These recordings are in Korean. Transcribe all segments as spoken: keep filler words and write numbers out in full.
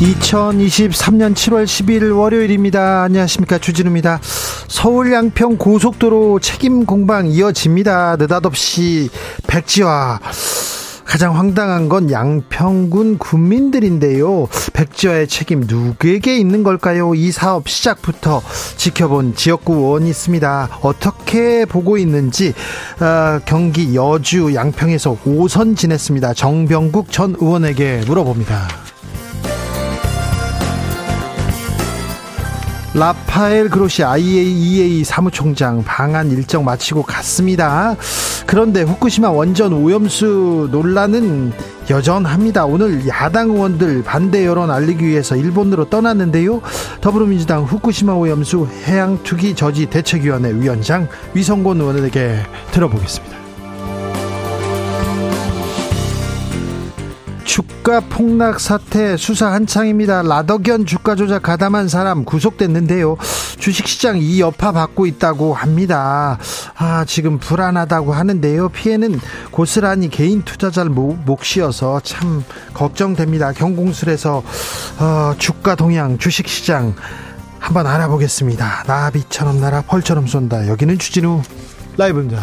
이천이십삼년 칠월 십이일 월요일입니다. 안녕하십니까, 주진우입니다. 서울 양평 고속도로 책임 공방 이어집니다. 느닷없이 백지화. 가장 황당한 건 양평군 군민들인데요. 백지화의 책임 누구에게 있는 걸까요? 이 사업 시작부터 지켜본 지역구 의원이 있습니다. 어떻게 보고 있는지 어, 경기 여주 양평에서 오선 지냈습니다. 정병국 전 의원에게 물어봅니다. 라파엘 그로시 아이에이이에이 사무총장 방한 일정 마치고 갔습니다. 그런데 후쿠시마 원전 오염수 논란은 여전합니다. 오늘 야당 의원들 반대 여론 알리기 위해서 일본으로 떠났는데요. 더불어민주당 후쿠시마 오염수 해양투기 저지 대책위원회 위원장 위성곤 의원에게 들어보겠습니다. 주가 폭락 사태 수사 한창입니다. 라덕연 주가 조작 가담한 사람 구속됐는데요. 주식시장 이 여파 받고 있다고 합니다. 아, 지금 불안하다고 하는데요. 피해는 고스란히 개인 투자자를 몫이어서 참 걱정됩니다. 경공술에서 어, 주가 동향, 주식시장 한번 알아보겠습니다. 나비처럼 날아 벌처럼 쏜다. 여기는 주진우 라이브입니다.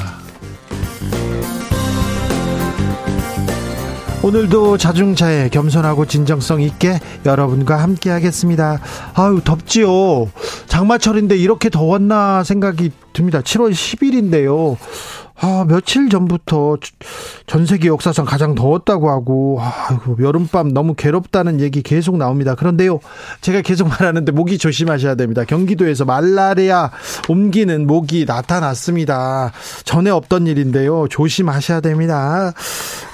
오늘도 자중차에 겸손하고 진정성 있게 여러분과 함께 하겠습니다. 아유, 덥지요. 장마철인데 이렇게 더웠나 생각이 듭니다. 칠월 십일인데요 아, 며칠 전부터 전세계 역사상 가장 더웠다고 하고, 아이고, 여름밤 너무 괴롭다는 얘기 계속 나옵니다. 그런데요, 제가 계속 말하는데 모기 조심하셔야 됩니다. 경기도에서 말라리아 옮기는 모기 나타났습니다. 전에 없던 일인데요, 조심하셔야 됩니다.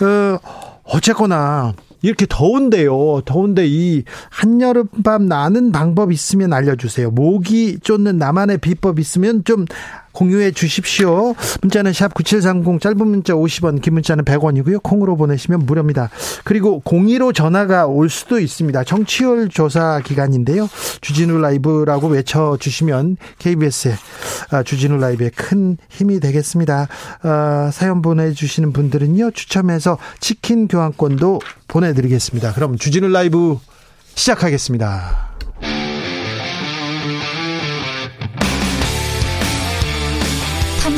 어, 어쨌거나 이렇게 더운데요. 더운데 이 한여름밤 나는 방법 있으면 알려주세요. 모기 쫓는 나만의 비법 있으면 좀 공유해 주십시오. 문자는 샵 구칠삼공, 짧은 문자 오십 원, 긴 문자는 백 원이고요. 콩으로 보내시면 무료입니다. 그리고 공이로 전화가 올 수도 있습니다. 청취율 조사 기간인데요. 주진우 라이브라고 외쳐주시면 케이비에스의 주진우 라이브에 큰 힘이 되겠습니다. 어, 사연 보내주시는 분들은요, 추첨해서 치킨 교환권도 보내드리겠습니다. 그럼 주진우 라이브 시작하겠습니다.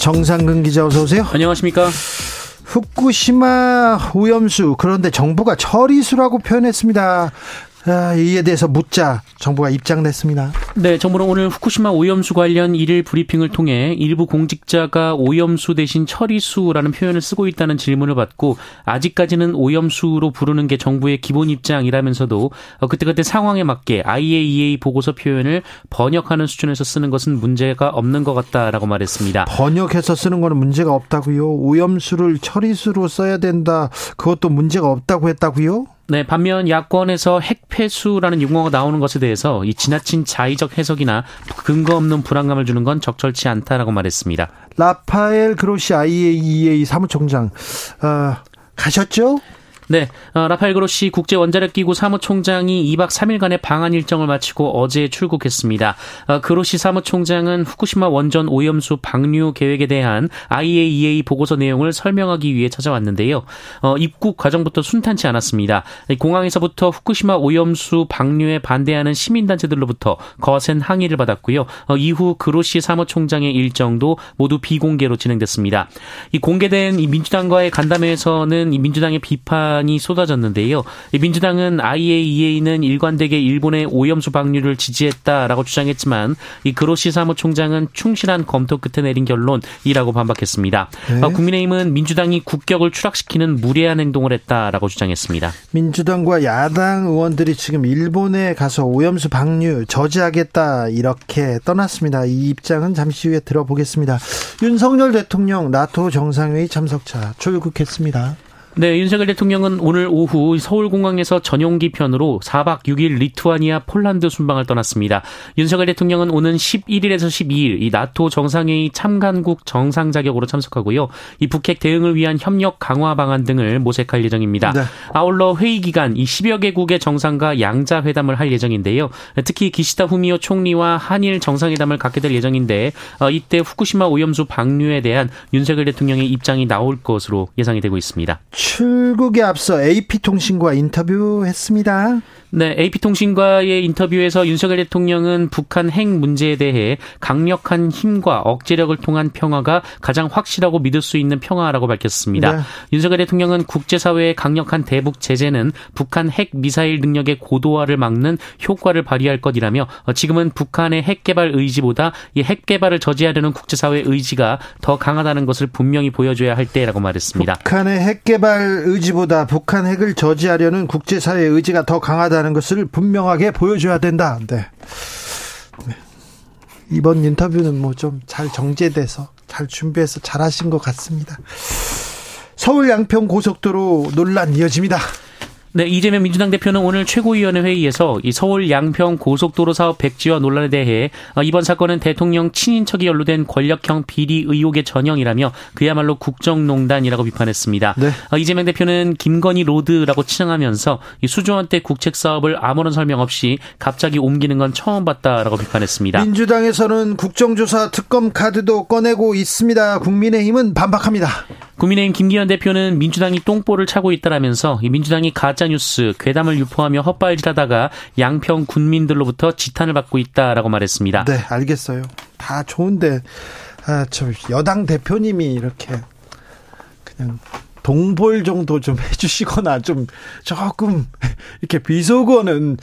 정상근 기자, 어서 오세요. 안녕하십니까. 후쿠시마 오염수, 그런데 정부가 처리수라고 표현했습니다. 아, 이에 대해서 묻자 정부가 입장냈습니다. 네, 정부는 오늘 후쿠시마 오염수 관련 일 일 브리핑을 통해 일부 공직자가 오염수 대신 처리수라는 표현을 쓰고 있다는 질문을 받고, 아직까지는 오염수로 부르는 게 정부의 기본 입장이라면서도 그때그때 상황에 맞게 아이에이이에이 보고서 표현을 번역하는 수준에서 쓰는 것은 문제가 없는 것 같다라고 말했습니다. 번역해서 쓰는 거는 문제가 없다고요? 오염수를 처리수로 써야 된다, 그것도 문제가 없다고 했다고요? 네, 반면 야권에서 핵폐수라는 용어가 나오는 것에 대해서 이 지나친 자의적 해석이나 근거 없는 불안감을 주는 건 적절치 않다라고 말했습니다. 라파엘 그로시 아이에이이에이 사무총장, 어, 가셨죠? 네, 라파엘 그로시 국제원자력기구 사무총장이 이박 삼일간의 방한 일정을 마치고 어제 출국했습니다. 그로시 사무총장은 후쿠시마 원전 오염수 방류 계획에 대한 아이에이이에이 보고서 내용을 설명하기 위해 찾아왔는데요. 입국 과정부터 순탄치 않았습니다. 공항에서부터 후쿠시마 오염수 방류에 반대하는 시민단체들로부터 거센 항의를 받았고요. 이후 그로시 사무총장의 일정도 모두 비공개로 진행됐습니다. 이 공개된 이 민주당과의 간담회에서는 이 민주당의 비판이 쏟아졌는데요. 민주당은 아이에이이에이는 일관되게 일본의 오염수 방류를 지지했다라고 주장했지만 이 그로시 사무총장은 충실한 검토 끝에 내린 결론이라고 반박했습니다. 네. 국민의힘은 민주당이 국격을 추락시키는 무례한 행동을 했다라고 주장했습니다. 민주당과 야당 의원들이 지금 일본에 가서 오염수 방류 저지하겠다 이렇게 떠났습니다. 이 입장은 잠시 후에 들어보겠습니다. 윤석열 대통령 나토 정상회의 참석차 출국했습니다. 네, 윤석열 대통령은 오늘 오후 서울공항에서 전용기 편으로 사박 육일 리투아니아 폴란드 순방을 떠났습니다. 윤석열 대통령은 오는 십일일에서 십이일 이 나토 정상회의 참관국 정상 자격으로 참석하고요. 이 북핵 대응을 위한 협력 강화 방안 등을 모색할 예정입니다. 네. 아울러 회의 기간 이 십여 개국의 정상과 양자 회담을 할 예정인데요. 특히 기시다 후미오 총리와 한일 정상회담을 갖게 될 예정인데 어, 이때 후쿠시마 오염수 방류에 대한 윤석열 대통령의 입장이 나올 것으로 예상이 되고 있습니다. 출국에 앞서 에이피통신과 인터뷰했습니다. 네, 에이피통신과의 인터뷰에서 윤석열 대통령은 북한 핵 문제에 대해 강력한 힘과 억제력을 통한 평화가 가장 확실하고 믿을 수 있는 평화라고 밝혔습니다. 네. 윤석열 대통령은 국제사회의 강력한 대북 제재는 북한 핵 미사일 능력의 고도화를 막는 효과를 발휘할 것이라며 지금은 북한의 핵 개발 의지보다 이 핵 개발을 저지하려는 국제사회의 의지가 더 강하다는 것을 분명히 보여줘야 할 때라고 말했습니다. 북한의 핵 개발 의지보다 북한 핵을 저지하려는 국제사회의 의지가 더 강하다는 것을 분명하게 보여줘야 된다. 네. 이번 인터뷰는 뭐 좀 잘 정제돼서 잘 준비해서 잘하신 것 같습니다. 서울 양평 고속도로 논란 이어집니다. 네, 이재명 민주당 대표는 오늘 최고위원회 회의에서 이 서울 양평 고속도로 사업 백지화 논란에 대해 이번 사건은 대통령 친인척이 연루된 권력형 비리 의혹의 전형이라며 그야말로 국정농단이라고 비판했습니다. 네. 이재명 대표는 김건희 로드라고 치장하면서 이 수조원 때 국책 사업을 아무런 설명 없이 갑자기 옮기는 건 처음 봤다라고 비판했습니다. 민주당에서는 국정조사 특검 카드도 꺼내고 있습니다. 국민의힘은 반박합니다. 국민의힘 김기현 대표는 민주당이 똥볼을 차고 있다라면서 이 민주당이 가짜 뉴스, 괴담을 유포하며 헛발질하다가 양평 군민들로부터 지탄을 받고 있다라고 말했습니다. 네, 알겠어요. 다 좋은데 아, 저 여당 대표님이 이렇게 그냥 동볼 정도 좀 해주시거나 좀 조금 이렇게 비속어는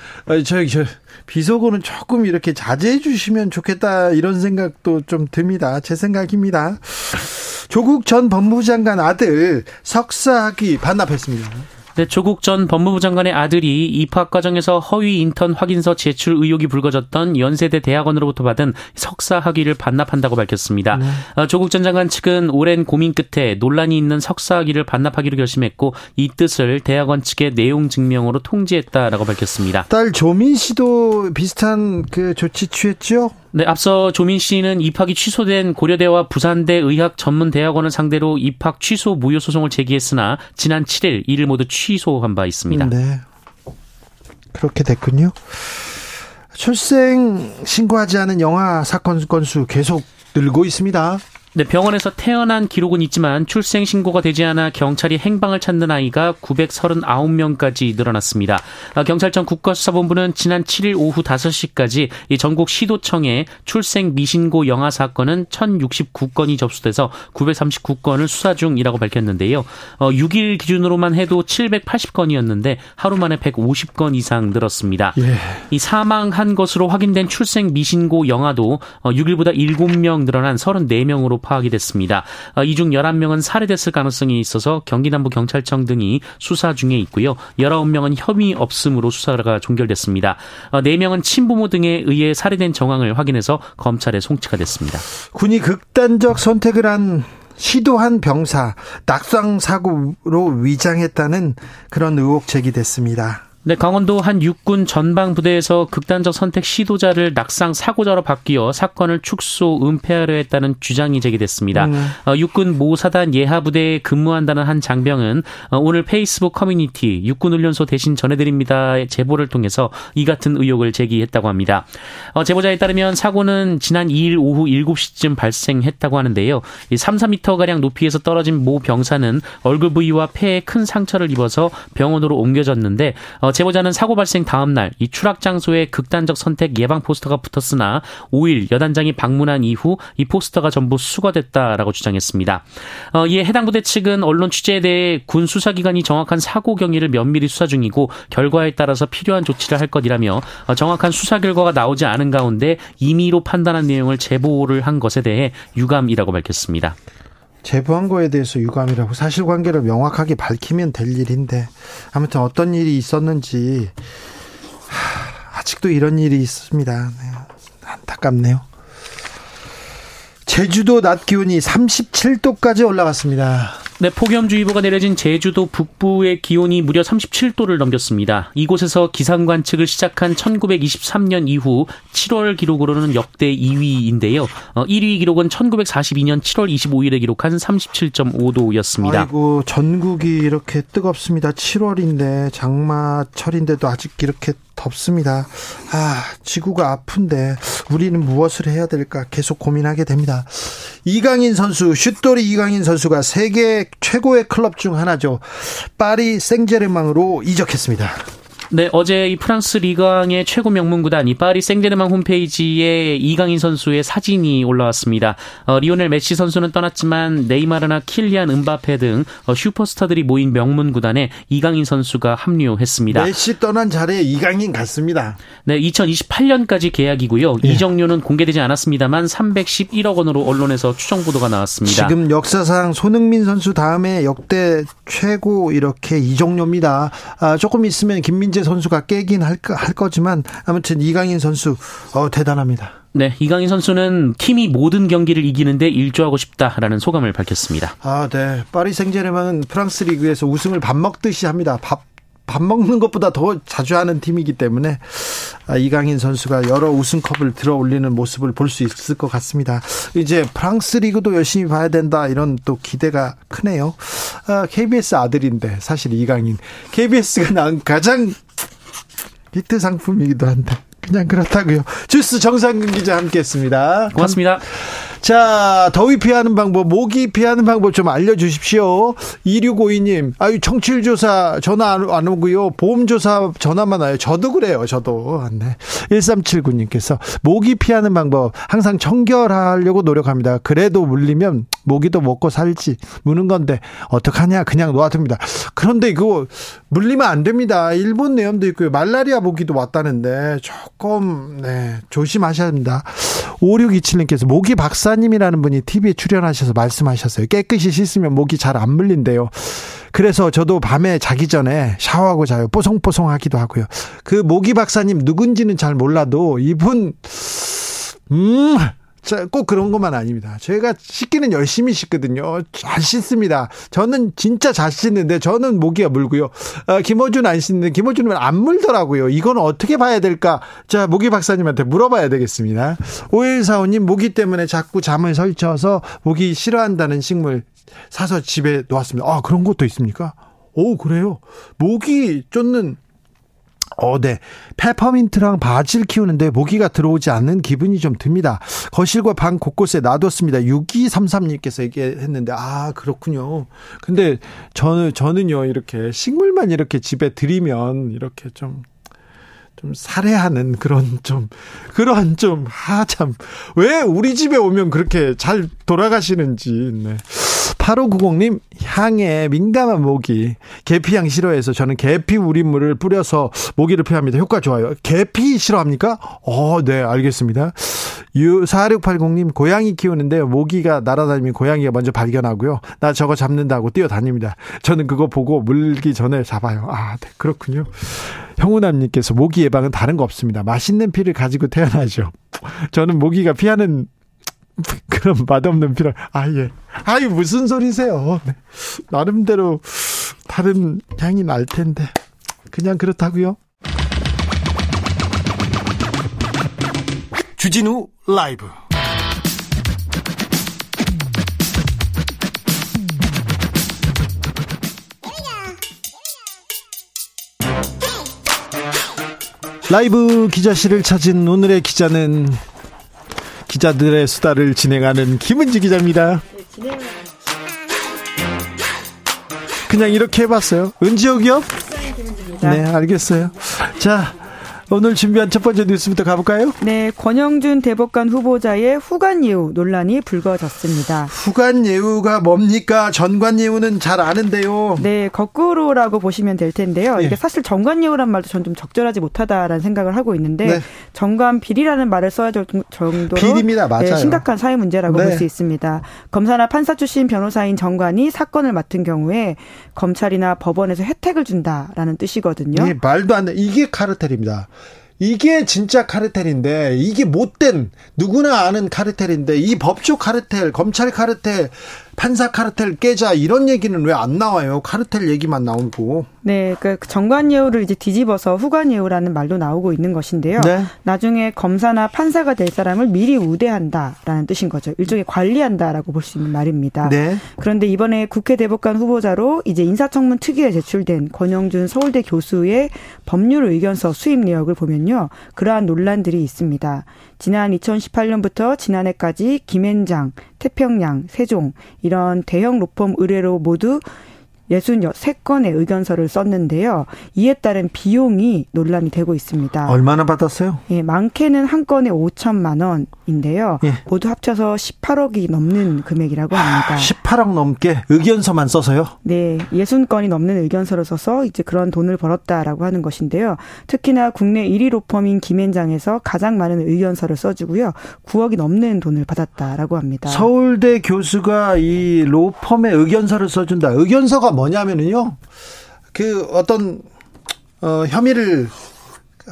저, 저 비속어는 조금 이렇게 자제해 주시면 좋겠다 이런 생각도 좀 듭니다. 제 생각입니다. 조국 전 법무부 장관 아들 석사학위 반납했습니다. 네, 조국 전 법무부 장관의 아들이 입학 과정에서 허위 인턴 확인서 제출 의혹이 불거졌던 연세대 대학원으로부터 받은 석사 학위를 반납한다고 밝혔습니다. 네. 조국 전 장관 측은 오랜 고민 끝에 논란이 있는 석사 학위를 반납하기로 결심했고 이 뜻을 대학원 측의 내용 증명으로 통지했다라고 밝혔습니다. 딸 조민 씨도 비슷한 그 조치 취했죠? 네, 앞서 조민 씨는 입학이 취소된 고려대와 부산대 의학전문대학원을 상대로 입학 취소 무효 소송을 제기했으나 지난 칠일 이를 모두 취소한 바 있습니다. 네, 그렇게 됐군요. 출생 신고하지 않은 영아 사건 건수 계속 늘고 있습니다. 네, 병원에서 태어난 기록은 있지만 출생 신고가 되지 않아 경찰이 행방을 찾는 아이가 구백삼십구 명까지 늘어났습니다. 경찰청 국가수사본부는 지난 칠일 오후 다섯 시까지 전국 시도청에 출생 미신고 영아 사건은 천육십구 건이 접수돼서 구백삼십구 건을 수사 중이라고 밝혔는데요. 육 일 기준으로만 해도 칠백팔십 건이었는데 하루 만에 백오십 건 이상 늘었습니다. 예. 이 사망한 것으로 확인된 출생 미신고 영아도 육 일보다 일곱 명 늘어난 서른네 명으로 파악이 됐습니다. 이 중 열한 명은 살해됐을 가능성이 있어서 경기남부경찰청 등이 수사 중에 있고요. 열아홉 명은 혐의 없음으로 수사가 종결됐습니다. 네 명은 친부모 등에 의해 살해된 정황을 확인해서 검찰에 송치가 됐습니다. 군이 극단적 선택을 한 시도한 병사 낙상사고로 위장했다는 그런 의혹 제기됐습니다. 네, 강원도 한 육군 전방부대에서 극단적 선택 시도자를 낙상 사고자로 바뀌어 사건을 축소, 은폐하려 했다는 주장이 제기됐습니다. 음. 어, 육군 모사단 예하부대에 근무한다는 한 장병은 어, 오늘 페이스북 커뮤니티 육군훈련소 대신 전해드립니다의 제보를 통해서 이 같은 의혹을 제기했다고 합니다. 어, 제보자에 따르면 사고는 지난 이일 오후 일곱 시쯤 발생했다고 하는데요. 삼, 사 미터가량 높이에서 떨어진 모 병사는 얼굴 부위와 폐에 큰 상처를 입어서 병원으로 옮겨졌는데 어, 제보자는 사고 발생 다음 날 이 추락 장소에 극단적 선택 예방 포스터가 붙었으나 오일 여단장이 방문한 이후 이 포스터가 전부 수거됐다라고 주장했습니다. 어, 이에 해당 부대 측은 언론 취재에 대해 군 수사기관이 정확한 사고 경위를 면밀히 수사 중이고 결과에 따라서 필요한 조치를 할 것이라며 어, 정확한 수사 결과가 나오지 않은 가운데 임의로 판단한 내용을 제보를 한 것에 대해 유감이라고 밝혔습니다. 제보한 거에 대해서 유감이라고 사실관계를 명확하게 밝히면 될 일인데 아무튼 어떤 일이 있었는지 하, 아직도 이런 일이 있습니다. 네, 안타깝네요. 제주도 낮 기온이 삼십칠 도까지 올라갔습니다. 네, 폭염주의보가 내려진 제주도 북부의 기온이 무려 삼십칠 도를 넘겼습니다. 이곳에서 기상 관측을 시작한 천구백이십삼 년 이후 칠월 기록으로는 역대 이 위인데요. 어, 일 위 기록은 천구백사십이 년 칠월 이십오일에 기록한 삼십칠 점 오 도였습니다. 아이고, 전국이 이렇게 뜨겁습니다. 칠월인데 장마철인데도 아직 이렇게 덥습니다. 아, 지구가 아픈데 우리는 무엇을 해야 될까 계속 고민하게 됩니다. 이강인 선수, 슛돌이 이강인 선수가 세계 최고의 클럽 중 하나죠. 파리 생제르맹으로 이적했습니다. 네, 어제 이 프랑스 리그의 최고 명문 구단 이 파리 생제르맹 홈페이지에 이강인 선수의 사진이 올라왔습니다. 어, 리오넬 메시 선수는 떠났지만 네이마르나 킬리안 음바페 등 어, 슈퍼스타들이 모인 명문 구단에 이강인 선수가 합류했습니다. 메시 떠난 자리에 이강인 갔습니다. 네, 이천이십팔 년까지 계약이고요. 예. 이적료는 공개되지 않았습니다만 삼백십일억 원으로 언론에서 추정 보도가 나왔습니다. 지금 역사상 손흥민 선수 다음에 역대 최고 이렇게 이적료입니다. 아, 조금 있으면 김민재 선수가 깨긴 할, 할 거지만 아무튼 이강인 선수 어, 대단합니다. 네, 이강인 선수는 팀이 모든 경기를 이기는데 일조하고 싶다라는 소감을 밝혔습니다. 아, 네. 파리 생제르맹은 프랑스 리그에서 우승을 밥 먹듯이 합니다. 밥, 밥 먹는 것보다 더 자주 하는 팀이기 때문에 아, 이강인 선수가 여러 우승컵을 들어올리는 모습을 볼 수 있을 것 같습니다. 이제 프랑스 리그도 열심히 봐야 된다 이런 또 기대가 크네요. 아, 케이비에스 아들인데 사실 이강인 케이비에스가 나온 가장 히트 상품이기도 한데 그냥 그렇다고요. 주스 정상근 기자 함께했습니다. 고맙습니다. 자, 더위 피하는 방법, 모기 피하는 방법 좀 알려주십시오. 이육오이 님, 아유 청취율 조사 전화 안 오고요. 보험 조사 전화만 와요. 저도 그래요. 저도. 네. 일삼칠구 님께서 모기 피하는 방법 항상 청결하려고 노력합니다. 그래도 물리면 모기도 먹고 살지 무는 건데 어떡하냐 그냥 놓아둡니다. 그런데 그거 물리면 안 됩니다. 일본 내염도 있고요. 말라리아 모기도 왔다는데 조금 네, 조심하셔야 됩니다. 오육이칠 님께서 모기 박사님이라는 분이 티비에 출연하셔서 말씀하셨어요. 깨끗이 씻으면 모기 잘 안 물린대요. 그래서 저도 밤에 자기 전에 샤워하고 자요. 뽀송뽀송하기도 하고요. 그 모기 박사님 누군지는 잘 몰라도 이분 음... 꼭 그런 것만 아닙니다. 제가 씻기는 열심히 씻거든요. 잘 씻습니다. 저는 진짜 잘 씻는데 저는 모기가 물고요. 아, 김어준 안 씻는데 김어준은 안 물더라고요. 이건 어떻게 봐야 될까? 자, 모기 박사님한테 물어봐야 되겠습니다. 오일사오 님, 모기 때문에 자꾸 잠을 설쳐서 모기 싫어한다는 식물 사서 집에 놓았습니다. 아, 그런 것도 있습니까? 오, 그래요? 모기 쫓는 어, 네. 페퍼민트랑 바질 키우는데 모기가 들어오지 않는 기분이 좀 듭니다. 거실과 방 곳곳에 놔뒀습니다. 육이삼삼 님께서 얘기했는데, 아, 그렇군요. 근데 저는, 저는요, 이렇게 식물만 이렇게 집에 들이면 이렇게 좀, 좀 살해하는 그런 좀, 그런 좀, 아, 참. 왜 우리 집에 오면 그렇게 잘 돌아가시는지, 네. 팔오구공 님, 향에 민감한 모기. 계피향 싫어해서 저는 계피 우린물을 뿌려서 모기를 피합니다. 효과 좋아요. 계피 싫어합니까? 어, 네, 알겠습니다. 사육팔공 님, 고양이 키우는데 모기가 날아다니면 고양이가 먼저 발견하고요. 나 저거 잡는다고 뛰어다닙니다. 저는 그거 보고 물기 전에 잡아요. 아, 네, 그렇군요. 형우남님께서 모기 예방은 다른 거 없습니다. 맛있는 피를 가지고 태어나죠. 저는 모기가 피하는 그런 맛없는 피를 아예 아이 무슨 소리세요. 네. 나름대로 다른 향이 날 텐데 그냥 그렇다고요? 주진우 라이브 라이브 기자실을 찾은 오늘의 기자는 기자들의 수다를 진행하는 김은지 기자입니다. 그냥 이렇게 해봤어요. 은지옥이요? 네, 알겠어요. 자, 오늘 준비한 첫 번째 뉴스부터 가볼까요? 네, 권영준 대법관 후보자의 후관예우 논란이 불거졌습니다. 후관예우가 뭡니까? 전관예우는 잘 아는데요. 네, 거꾸로라고 보시면 될 텐데요. 네. 이게 사실 전관예우란 말도 전 좀 적절하지 못하다라는 생각을 하고 있는데 네. 전관비리라는 말을 써야 될 정도로 비리입니다. 맞아요. 네, 심각한 사회 문제라고 네. 볼 수 있습니다. 검사나 판사 출신 변호사인 전관이 사건을 맡은 경우에 검찰이나 법원에서 혜택을 준다라는 뜻이거든요. 네, 말도 안 돼. 이게 카르텔입니다. 이게 진짜 카르텔인데, 이게 못된 누구나 아는 카르텔인데, 이 법조 카르텔, 검찰 카르텔, 판사 카르텔 깨자, 이런 얘기는 왜 안 나와요? 카르텔 얘기만 나오고. 네, 그 전관예우를 이제 뒤집어서 후관예우라는 말도 나오고 있는 것인데요. 네. 나중에 검사나 판사가 될 사람을 미리 우대한다라는 뜻인 거죠. 일종의 관리한다라고 볼 수 있는 말입니다. 네. 그런데 이번에 국회 대법관 후보자로 이제 인사청문 특위에 제출된 권영준 서울대 교수의 법률 의견서 수입 내역을 보면요, 그러한 논란들이 있습니다. 지난 이천십팔 년부터 지난해까지 김앤장, 태평양, 세종 이런 대형 로펌 의뢰로 모두 육십삼 건의 의견서를 썼는데요. 이에 따른 비용이 논란이 되고 있습니다. 얼마나 받았어요? 예, 많게는 한 건에 오천만 원인데요. 예. 모두 합쳐서 십팔억이 넘는 금액이라고 합니다. 십팔억 넘게 의견서만 써서요? 네. 육십 건이 넘는 의견서를 써서 이제 그런 돈을 벌었다라고 하는 것인데요. 특히나 국내 일 위 로펌인 김앤장에서 가장 많은 의견서를 써주고요. 구억이 넘는 돈을 받았다라고 합니다. 서울대 교수가 이 로펌의 의견서를 써준다. 의견서가 뭐 뭐냐면은요, 그 어떤 어, 혐의를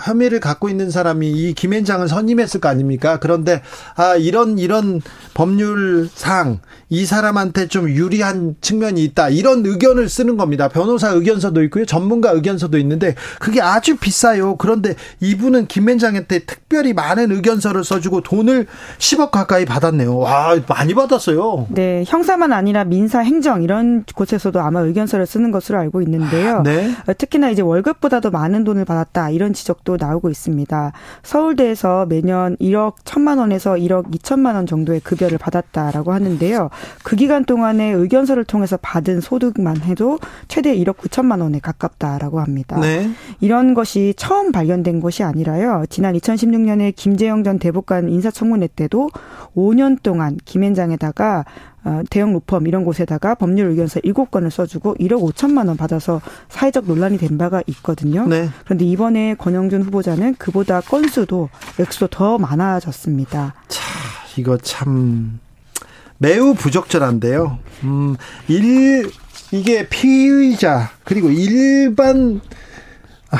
혐의를 갖고 있는 사람이 이 김앤장을 선임했을 거 아닙니까? 그런데 아 이런 이런 법률상 이 사람한테 좀 유리한 측면이 있다, 이런 의견을 쓰는 겁니다. 변호사 의견서도 있고요, 전문가 의견서도 있는데 그게 아주 비싸요. 그런데 이분은 김앤장한테 특별히 많은 의견서를 써주고 돈을 십억 가까이 받았네요. 와, 많이 받았어요. 네, 형사만 아니라 민사, 행정 이런 곳에서도 아마 의견서를 쓰는 것으로 알고 있는데요. 네. 특히나 이제 월급보다도 많은 돈을 받았다, 이런 지적 또 나오고 있습니다. 서울대에서 매년 일억 천만 원에서 일억 이천만 원 정도의 급여를 받았다라고 하는데요. 그 기간 동안에 의견서를 통해서 받은 소득만 해도 최대 일억 구천만 원에 가깝다라고 합니다. 네. 이런 것이 처음 발견된 것이 아니라요. 지난 이천십육 년에 김재영 전 대법관 인사청문회 때도 오 년 동안 김앤장에다가 대형 로펌 이런 곳에다가 법률 의견서 일곱 건을 써주고 일억 오천만 원 받아서 사회적 논란이 된 바가 있거든요. 네. 그런데 이번에 권영준 후보자는 그보다 건수도 액수도 더 많아졌습니다. 참, 이거 참 매우 부적절한데요. 음, 일, 이게 피의자 그리고 일반... 아.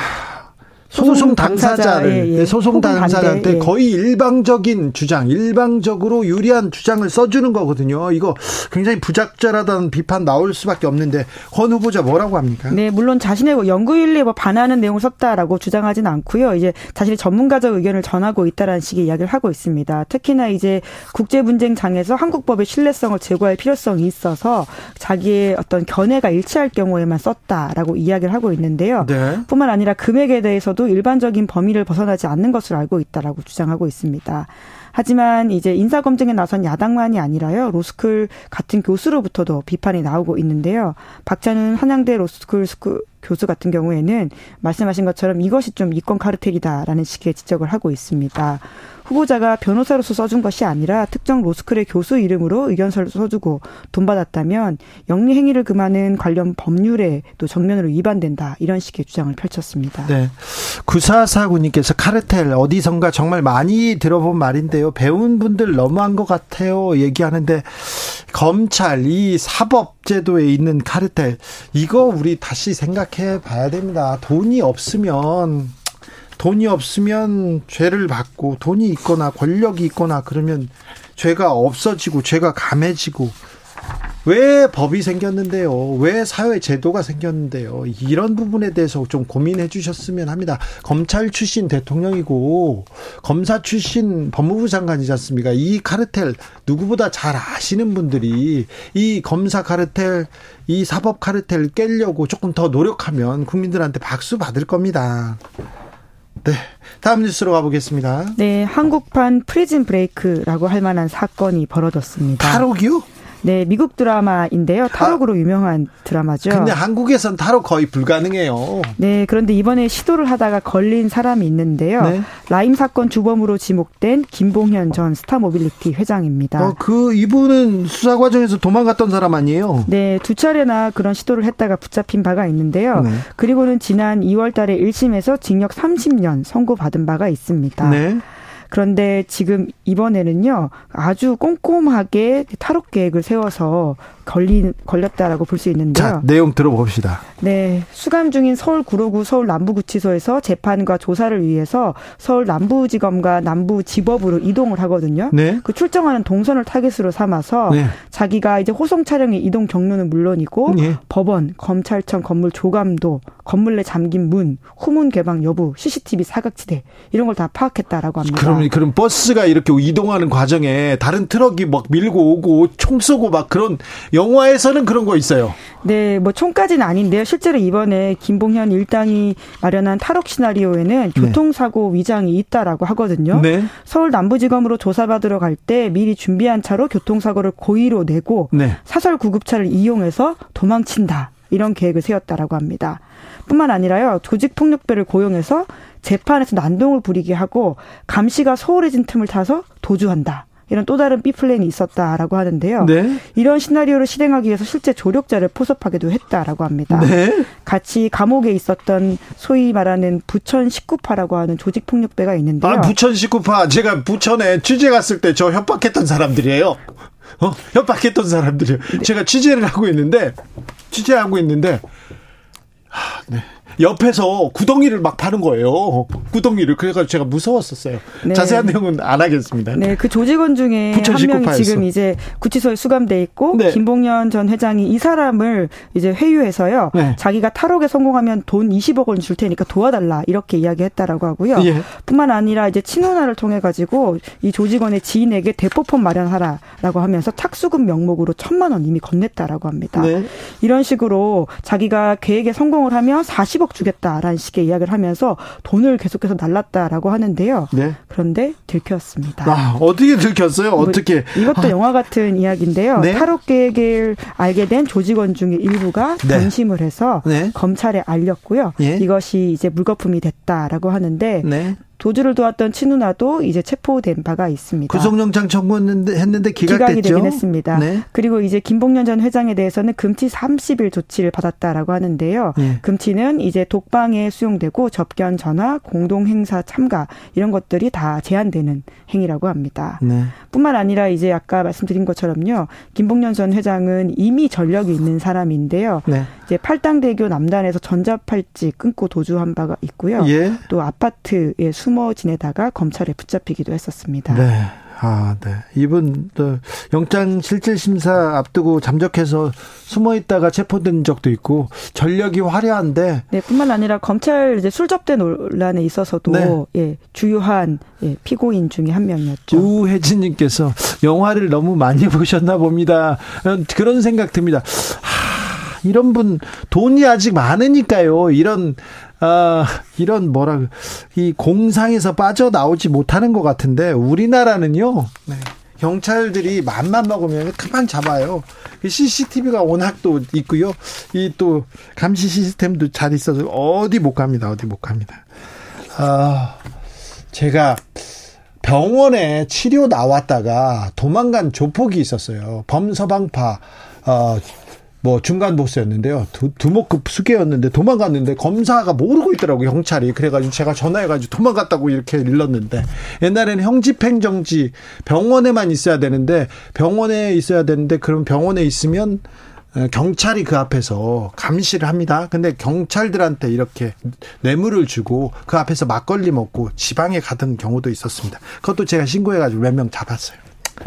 소송 당사자를, 예, 예. 소송 당사자한테 예. 거의 일방적인 주장, 일방적으로 유리한 주장을 써주는 거거든요. 이거 굉장히 부적절하다는 비판 나올 수밖에 없는데, 권 후보자 뭐라고 합니까? 네, 물론 자신의 연구윤리에 뭐 반하는 내용을 썼다라고 주장하진 않고요. 이제 자신의 전문가적 의견을 전하고 있다라는 식의 이야기를 하고 있습니다. 특히나 이제 국제분쟁장에서 한국법의 신뢰성을 제고할 필요성이 있어서 자기의 어떤 견해가 일치할 경우에만 썼다라고 이야기를 하고 있는데요. 네. 뿐만 아니라 금액에 대해서도 일반적인 범위를 벗어나지 않는 것을 알고 있다라고 주장하고 있습니다. 하지만 이제 인사검증에 나선 야당만이 아니라요, 로스쿨 같은 교수로부터도 비판이 나오고 있는데요. 박찬훈 한양대 로스쿨 교수 같은 경우에는 말씀하신 것처럼 이것이 좀 이권 카르텔이다라는 식의 지적을 하고 있습니다. 후보자가 변호사로서 써준 것이 아니라 특정 로스쿨의 교수 이름으로 의견서를 써주고 돈 받았다면 영리 행위를 금하는 관련 법률에 또 정면으로 위반된다, 이런 식의 주장을 펼쳤습니다. 네, 구사사구님께서 카르텔 어디선가 정말 많이 들어본 말인데요, 배운 분들 너무한 것 같아요 얘기하는데, 검찰 이 사법제도에 있는 카르텔 이거 우리 다시 생각해 봐야 됩니다. 돈이 없으면 돈이 없으면 죄를 받고, 돈이 있거나 권력이 있거나 그러면 죄가 없어지고 죄가 감해지고 왜 법이 생겼는데요? 왜 사회 제도가 생겼는데요? 이런 부분에 대해서 좀 고민해 주셨으면 합니다. 검찰 출신 대통령이고 검사 출신 법무부 장관이지 않습니까? 이 카르텔 누구보다 잘 아시는 분들이 이 검사 카르텔, 이 사법 카르텔 깨려고 조금 더 노력하면 국민들한테 박수 받을 겁니다. 네, 다음 뉴스로 가보겠습니다. 네, 한국판 프리즌 브레이크라고 할 만한 사건이 벌어졌습니다. 탈옥이요? 네, 미국 드라마인데요. 탈옥으로 아, 유명한 드라마죠. 근데 한국에선 탈옥 거의 불가능해요. 네, 그런데 이번에 시도를 하다가 걸린 사람이 있는데요. 네? 라임 사건 주범으로 지목된 김봉현 전 스타모빌리티 회장입니다. 어, 그 이분은 수사 과정에서 도망갔던 사람 아니에요? 네, 두 차례나 그런 시도를 했다가 붙잡힌 바가 있는데요. 네. 그리고는 지난 이월 달에 일심에서 징역 삼십 년 선고받은 바가 있습니다. 네. 그런데 지금 이번에는요, 아주 꼼꼼하게 탈옥 계획을 세워서 걸린, 걸렸다라고 볼 수 있는데요. 자, 내용 들어봅시다. 네, 수감 중인 서울 구로구 서울 남부구치소에서 재판과 조사를 위해서 서울 남부지검과 남부지법으로 이동을 하거든요. 네. 그 출정하는 동선을 타깃으로 삼아서 네. 자기가 이제 호송 차량의 이동 경로는 물론이고 네. 법원, 검찰청 건물 조감도, 건물 내 잠긴 문, 후문 개방 여부, 씨씨티비 사각지대 이런 걸 다 파악했다라고 합니다. 그럼 그럼 버스가 이렇게 이동하는 과정에 다른 트럭이 막 밀고 오고 총 쏘고 막 그런, 영화에서는 그런 거 있어요. 네, 뭐 총까지는 아닌데요. 실제로 이번에 김봉현 일당이 마련한 탈옥 시나리오에는 교통사고 네. 위장이 있다라고 하거든요. 네. 서울 남부지검으로 조사받으러 갈 때 미리 준비한 차로 교통사고를 고의로 내고 네. 사설 구급차를 이용해서 도망친다. 이런 계획을 세웠다라고 합니다. 뿐만 아니라요, 조직폭력배를 고용해서 재판에서 난동을 부리게 하고 감시가 소홀해진 틈을 타서 도주한다. 이런 또 다른 B플랜이 있었다라고 하는데요. 네. 이런 시나리오를 실행하기 위해서 실제 조력자를 포섭하기도 했다라고 합니다. 네. 같이 감옥에 있었던 소위 말하는 부천 십구 파라고 하는 조직폭력배가 있는데요. 아, 부천 십구 파. 제가 부천에 취재 갔을 때 저 협박했던 사람들이에요. 어, 협박했던 사람들이요. 네. 제가 취재를 하고 있는데, 취재하고 있는데, 하, 네. 옆에서 구덩이를 막 파는 거예요. 구덩이를. 그래서 제가 무서웠었어요. 네. 자세한 내용은 안 하겠습니다. 네, 그 조직원 중에 한 명이 지금 이제 구치소에 수감돼 있고 네. 김봉현 전 회장이 이 사람을 이제 회유해서요. 네. 자기가 탈옥에 성공하면 돈 이십억 원 줄 테니까 도와달라 이렇게 이야기했다라고 하고요. 예. 뿐만 아니라 이제 친누나를 통해 가지고 이 조직원의 지인에게 대포폰 마련하라라고 하면서 착수금 명목으로 천만 원 이미 건넸다라고 합니다. 네. 이런 식으로 자기가 계획에 성공을 하면 사십억 주겠다라는 식의 이야기를 하면서 돈을 계속해서 날랐다라고 하는데요. 네. 그런데 들켰습니다. 아, 어떻게 들켰어요? 뭐, 어떻게? 이것도 아. 영화 같은 이야기인데요. 네? 탈옥 계획을 알게 된 조직원 중에 일부가 네. 변심을 해서 네? 검찰에 알렸고요. 예? 이것이 이제 물거품이 됐다라고 하는데 네? 도주를 도왔던 친누나도 이제 체포된 바가 있습니다. 구속영장 청구했는데 기각됐죠? 기각이 되긴 했습니다. 네. 그리고 이제 김봉현 전 회장에 대해서는 금치 삼십 일 조치를 받았다라고 하는데요. 네. 금치는 이제 독방에 수용되고 접견 전화, 공동행사 참가 이런 것들이 다 제한되는 행위라고 합니다. 네. 뿐만 아니라 이제 아까 말씀드린 것처럼요. 김봉현 전 회장은 이미 전력이 있는 사람인데요. 네. 이제 팔당대교 남단에서 전자팔찌 끊고 도주한 바가 있고요. 예. 또 아파트에 수 숨어 지내다가 검찰에 붙잡히기도 했었습니다. 네, 아, 네. 이분 영장 실질 심사 앞두고 잠적해서 숨어 있다가 체포된 적도 있고 전력이 화려한데. 네, 뿐만 아니라 검찰 이제 술접대 논란에 있어서도 네. 예, 주요한 예, 피고인 중에 한 명이었죠. 우혜진님께서 영화를 너무 많이 보셨나 봅니다. 그런 생각 듭니다. 하, 이런 분 돈이 아직 많으니까요. 이런. 아, 이런 뭐라 이 공상에서 빠져나오지 못하는 것 같은데 우리나라는요. 네. 경찰들이 맘만 먹으면 금방 잡아요. 씨씨티비가 워낙 또 있고요. 이 또 감시 시스템도 잘 있어서 어디 못 갑니다. 어디 못 갑니다. 아, 제가 병원에 치료 나왔다가 도망간 조폭이 있었어요. 범서방파. 어, 뭐 중간 보스였는데요. 두, 두목급 수계였는데 도망갔는데 검사가 모르고 있더라고요. 경찰이. 그래가지고 제가 전화해가지고 도망갔다고 이렇게 일렀는데, 옛날에는 형집행정지 병원에만 있어야 되는데 병원에 있어야 되는데 그럼 병원에 있으면 경찰이 그 앞에서 감시를 합니다. 근데 경찰들한테 이렇게 뇌물을 주고 그 앞에서 막걸리 먹고 지방에 가던 경우도 있었습니다. 그것도 제가 신고해가지고 몇 명 잡았어요.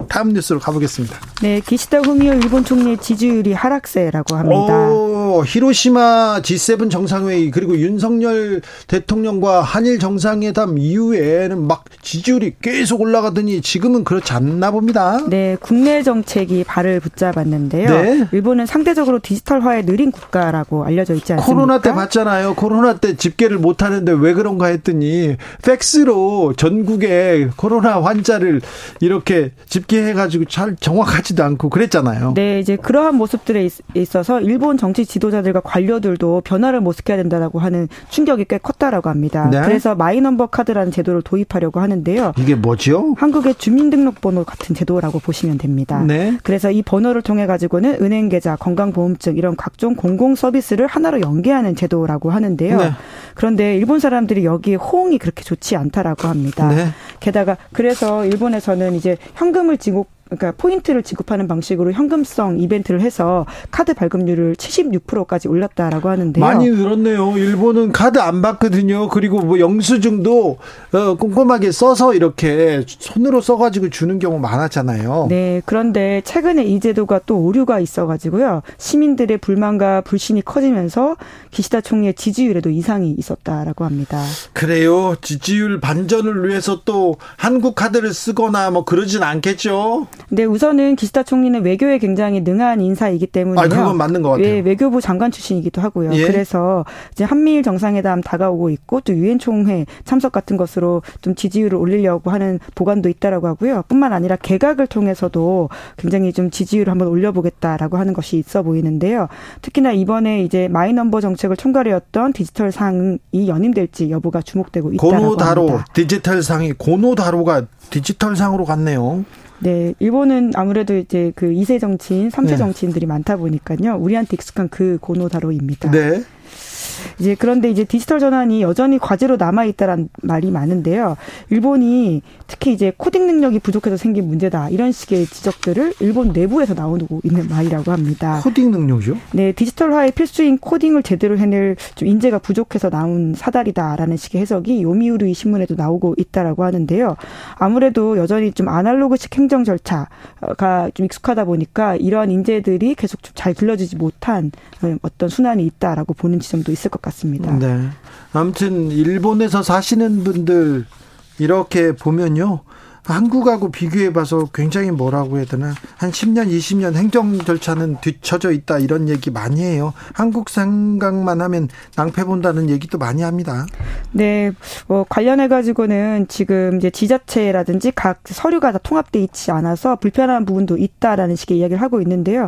다음 뉴스로 가보겠습니다. 네, 기시다 후미오 일본 총리의 지지율이 하락세라고 합니다. 오, 히로시마 지 세븐 정상회의 그리고 윤석열 대통령과 한일 정상회담 이후에는 막 지지율이 계속 올라가더니 지금은 그렇지 않나 봅니다. 네, 국내 정책이 발을 붙잡았는데요. 네. 일본은 상대적으로 디지털화에 느린 국가라고 알려져 있지 않습니까? 코로나 때 봤잖아요. 코로나 때 집계를 못하는데 왜 그런가 했더니 팩스로 전국에 코로나 환자를 이렇게 집계해가지고 잘 정확하지도 않고 그랬잖아요. 네, 이제 그러한 모습들에 있어서 일본 정치 지도자들과 관료들도 변화를 모색해야 된다라고 하는 충격이 꽤 컸다라고 합니다. 네? 그래서 마이넘버 카드라는 제도를 도입하려고 하는데요. 이게 뭐죠? 한국의 주민등록번호 같은 제도라고 보시면 됩니다. 네. 그래서 이 번호를 통해 가지고는 은행 계좌, 건강보험증 이런 각종 공공 서비스를 하나로 연계하는 제도라고 하는데요. 네. 그런데 일본 사람들이 여기에 호응이 그렇게 좋지 않다라고 합니다. 네. 게다가 그래서 일본에서는 이제 현금을 지급 그러니까 포인트를 지급하는 방식으로 현금성 이벤트를 해서 카드 발급률을 칠십육 퍼센트까지 올렸다라고 하는데요. 많이 늘었네요. 일본은 카드 안 받거든요. 그리고 뭐 영수증도 꼼꼼하게 써서 이렇게 손으로 써가지고 주는 경우 많았잖아요. 네. 그런데 최근에 이 제도가 또 오류가 있어가지고요. 시민들의 불만과 불신이 커지면서 기시다 총리의 지지율에도 이상이 있었다라고 합니다. 그래요. 지지율 반전을 위해서 또 한국 카드를 쓰거나 뭐 그러진 않겠죠. 네, 우선은 기시다 총리는 외교에 굉장히 능한 인사이기 때문에 아, 그건 맞는 것 같아요. 예, 외교부 장관 출신이기도 하고요. 예? 그래서 이제 한미일 정상회담 다가오고 있고 또 유엔 총회 참석 같은 것으로 좀 지지율을 올리려고 하는 보관도 있다라고 하고요. 뿐만 아니라 개각을 통해서도 굉장히 좀 지지율을 한번 올려보겠다라고 하는 것이 있어 보이는데요. 특히나 이번에 이제 마이넘버 정책을 총괄해왔던 디지털 상이 연임될지 여부가 주목되고 있다라고 고노다로, 합니다. 디지털 상이 고노다로가 디지털 상으로 갔네요. 네, 일본은 아무래도 이제 그 이 세 정치인, 삼 세 정치인들이 네. 많다 보니까요. 우리한테 익숙한 그 고노다로입니다. 네. 이제 그런데 이제 디지털 전환이 여전히 과제로 남아 있다란 말이 많은데요. 일본이 특히 이제 코딩 능력이 부족해서 생긴 문제다 이런 식의 지적들을 일본 내부에서 나오고 있는 말이라고 합니다. 코딩 능력이요? 네, 디지털화의 필수인 코딩을 제대로 해낼 좀 인재가 부족해서 나온 사달이다라는 식의 해석이 요미우리 신문에도 나오고 있다라고 하는데요. 아무래도 여전히 좀 아날로그식 행정 절차가 좀 익숙하다 보니까 이러한 인재들이 계속 좀 잘 길러지지 못한 어떤 순환이 있다라고 보는 지점도 있을 것 같습니다. 네. 아무튼 일본에서 사시는 분들 이렇게 보면요. 한국하고 비교해봐서 굉장히 뭐라고 해야 되나 한 십 년 이십 년 행정 절차는 뒤처져 있다 이런 얘기 많이 해요. 한국 생각만 하면 낭패 본다는 얘기도 많이 합니다. 네, 뭐 관련해가지고는 지금 이제 지자체라든지 각 서류가 다 통합돼 있지 않아서 불편한 부분도 있다라는 식의 이야기를 하고 있는데요.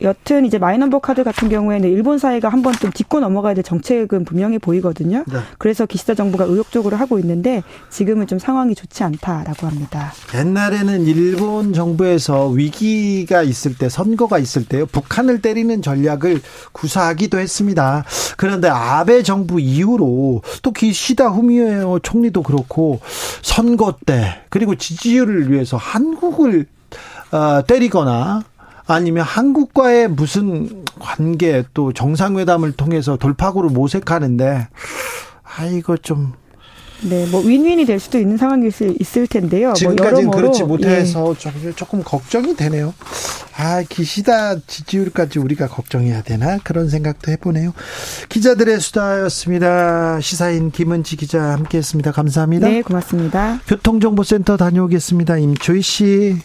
여튼 이제 마이넘버 카드 같은 경우에는 일본 사회가 한번 좀 짚고 넘어가야 될 정책은 분명히 보이거든요. 네. 그래서 기시다 정부가 의욕적으로 하고 있는데 지금은 좀 상황이 좋지 않다라고 합니다. 옛날에는 일본 정부에서 위기가 있을 때, 선거가 있을 때요, 북한을 때리는 전략을 구사하기도 했습니다. 그런데 아베 정부 이후로 또 기시다 후미오 총리도 그렇고 선거 때 그리고 지지율을 위해서 한국을 어, 때리거나 아니면 한국과의 무슨 관계 또 정상회담을 통해서 돌파구를 모색하는데 아이고 좀. 네, 뭐 윈윈이 될 수도 있는 상황일 수 있을 텐데요. 지금까지는 뭐 그렇지 못해서 예. 조금 걱정이 되네요. 아, 기시다 지지율까지 우리가 걱정해야 되나 그런 생각도 해보네요. 기자들의 수다였습니다. 시사인 김은지 기자 함께했습니다. 감사합니다. 네, 고맙습니다. 교통정보센터 다녀오겠습니다. 임초희 씨.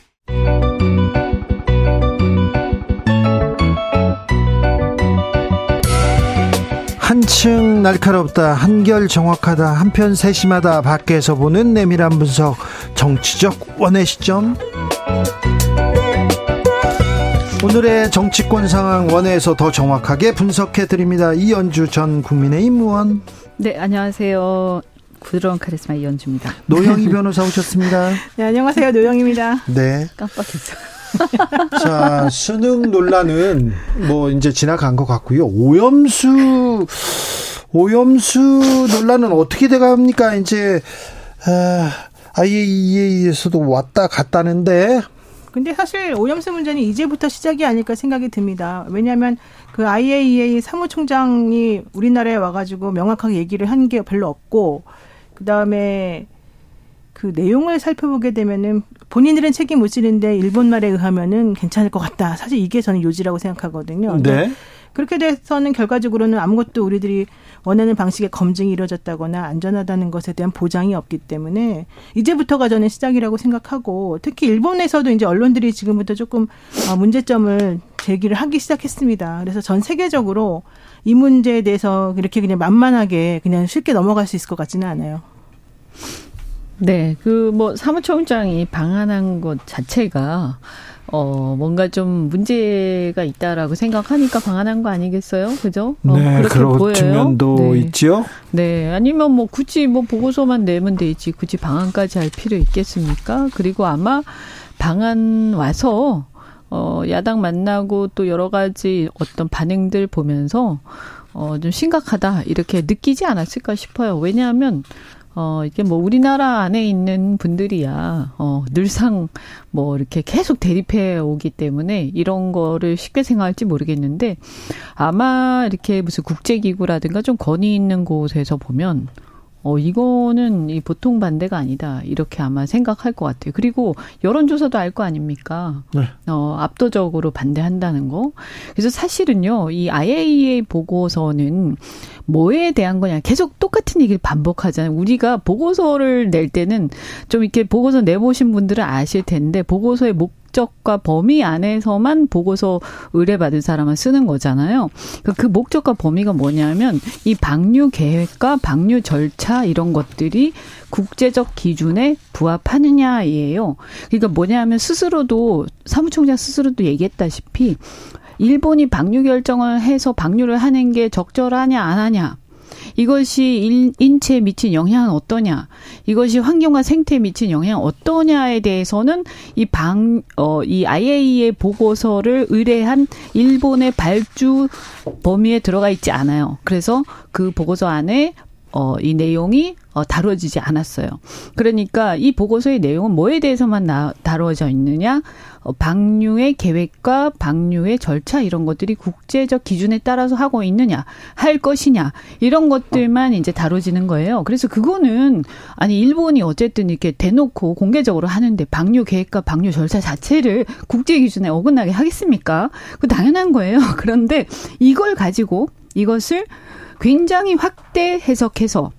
한층 날카롭다, 한결 정확하다, 한편 세심하다, 밖에서 보는 내밀한 분석, 정치적 원의 시점. 오늘의 정치권 상황 원회에서 더 정확하게 분석해드립니다. 이연주 전 국민의힘 의원. 네, 안녕하세요. 부드러운 카리스마 이연주입니다. 노영희 변호사 오셨습니다. 네, 안녕하세요. 노영희입니다. 네. 깜빡했어요. 자, 수능 논란은 뭐 이제 지나간 것 같고요. 오염수 오염수 논란은 어떻게 돼갑니까? 이제 아이에이이에이에서도 왔다 갔다는데. 근데 사실 오염수 문제는 이제부터 시작이 아닐까 생각이 듭니다. 왜냐하면 그 아이에이이에이 사무총장이 우리나라에 와가지고 명확하게 얘기를 한 게 별로 없고, 그 다음에. 그 내용을 살펴보게 되면은 본인들은 책임 못 지는데 일본 말에 의하면은 괜찮을 것 같다. 사실 이게 저는 요지라고 생각하거든요. 네. 그렇게 돼서는 결과적으로는 아무것도 우리들이 원하는 방식의 검증이 이루어졌다거나 안전하다는 것에 대한 보장이 없기 때문에 이제부터가 저는 시작이라고 생각하고, 특히 일본에서도 이제 언론들이 지금부터 조금 문제점을 제기를 하기 시작했습니다. 그래서 전 세계적으로 이 문제에 대해서 이렇게 그냥 만만하게 그냥 쉽게 넘어갈 수 있을 것 같지는 않아요. 네, 그 뭐 사무총장이 방한한 것 자체가 어 뭔가 좀 문제가 있다라고 생각하니까 방한한 거 아니겠어요, 그죠? 어, 네, 그런 측면도 네. 있죠. 네, 아니면 뭐 굳이 뭐 보고서만 내면 되지 굳이 방한까지 할 필요 있겠습니까? 그리고 아마 방한 와서 어 야당 만나고 또 여러 가지 어떤 반응들 보면서 어 좀 심각하다 이렇게 느끼지 않았을까 싶어요. 왜냐하면 어, 이게 뭐 우리나라 안에 있는 분들이야, 어, 늘상 뭐 이렇게 계속 대립해 오기 때문에 이런 거를 쉽게 생각할지 모르겠는데 아마 이렇게 무슨 국제기구라든가 좀 권위 있는 곳에서 보면 어, 이거는 이 보통 반대가 아니다. 이렇게 아마 생각할 것 같아요. 그리고 여론조사도 알 거 아닙니까? 네. 어, 압도적으로 반대한다는 거. 그래서 사실은요, 이 아이에이이에이 보고서는 뭐에 대한 거냐. 계속 똑같은 얘기를 반복하잖아요. 우리가 보고서를 낼 때는 좀 이렇게 보고서 내보신 분들은 아실 텐데, 보고서의 목 목적과 범위 안에서만 보고서 의뢰받은 사람은 쓰는 거잖아요. 그 목적과 범위가 뭐냐면 이 방류 계획과 방류 절차 이런 것들이 국제적 기준에 부합하느냐예요. 그러니까 뭐냐면 스스로도 사무총장 스스로도 얘기했다시피 일본이 방류 결정을 해서 방류를 하는 게 적절하냐 안 하냐. 이것이 인체에 미친 영향은 어떠냐, 이것이 환경과 생태에 미친 영향은 어떠냐에 대해서는 이 방, 어, 이 아이에이이에이 보고서를 의뢰한 일본의 발주 범위에 들어가 있지 않아요. 그래서 그 보고서 안에 어, 이 내용이 어, 다뤄지지 않았어요. 그러니까 이 보고서의 내용은 뭐에 대해서만 나, 다뤄져 있느냐, 어, 방류의 계획과 방류의 절차 이런 것들이 국제적 기준에 따라서 하고 있느냐, 할 것이냐 이런 것들만 이제 다뤄지는 거예요. 그래서 그거는 아니 일본이 어쨌든 이렇게 대놓고 공개적으로 하는데 방류 계획과 방류 절차 자체를 국제 기준에 어긋나게 하겠습니까? 그 당연한 거예요. 그런데 이걸 가지고 이것을 굉장히 확대 해석해서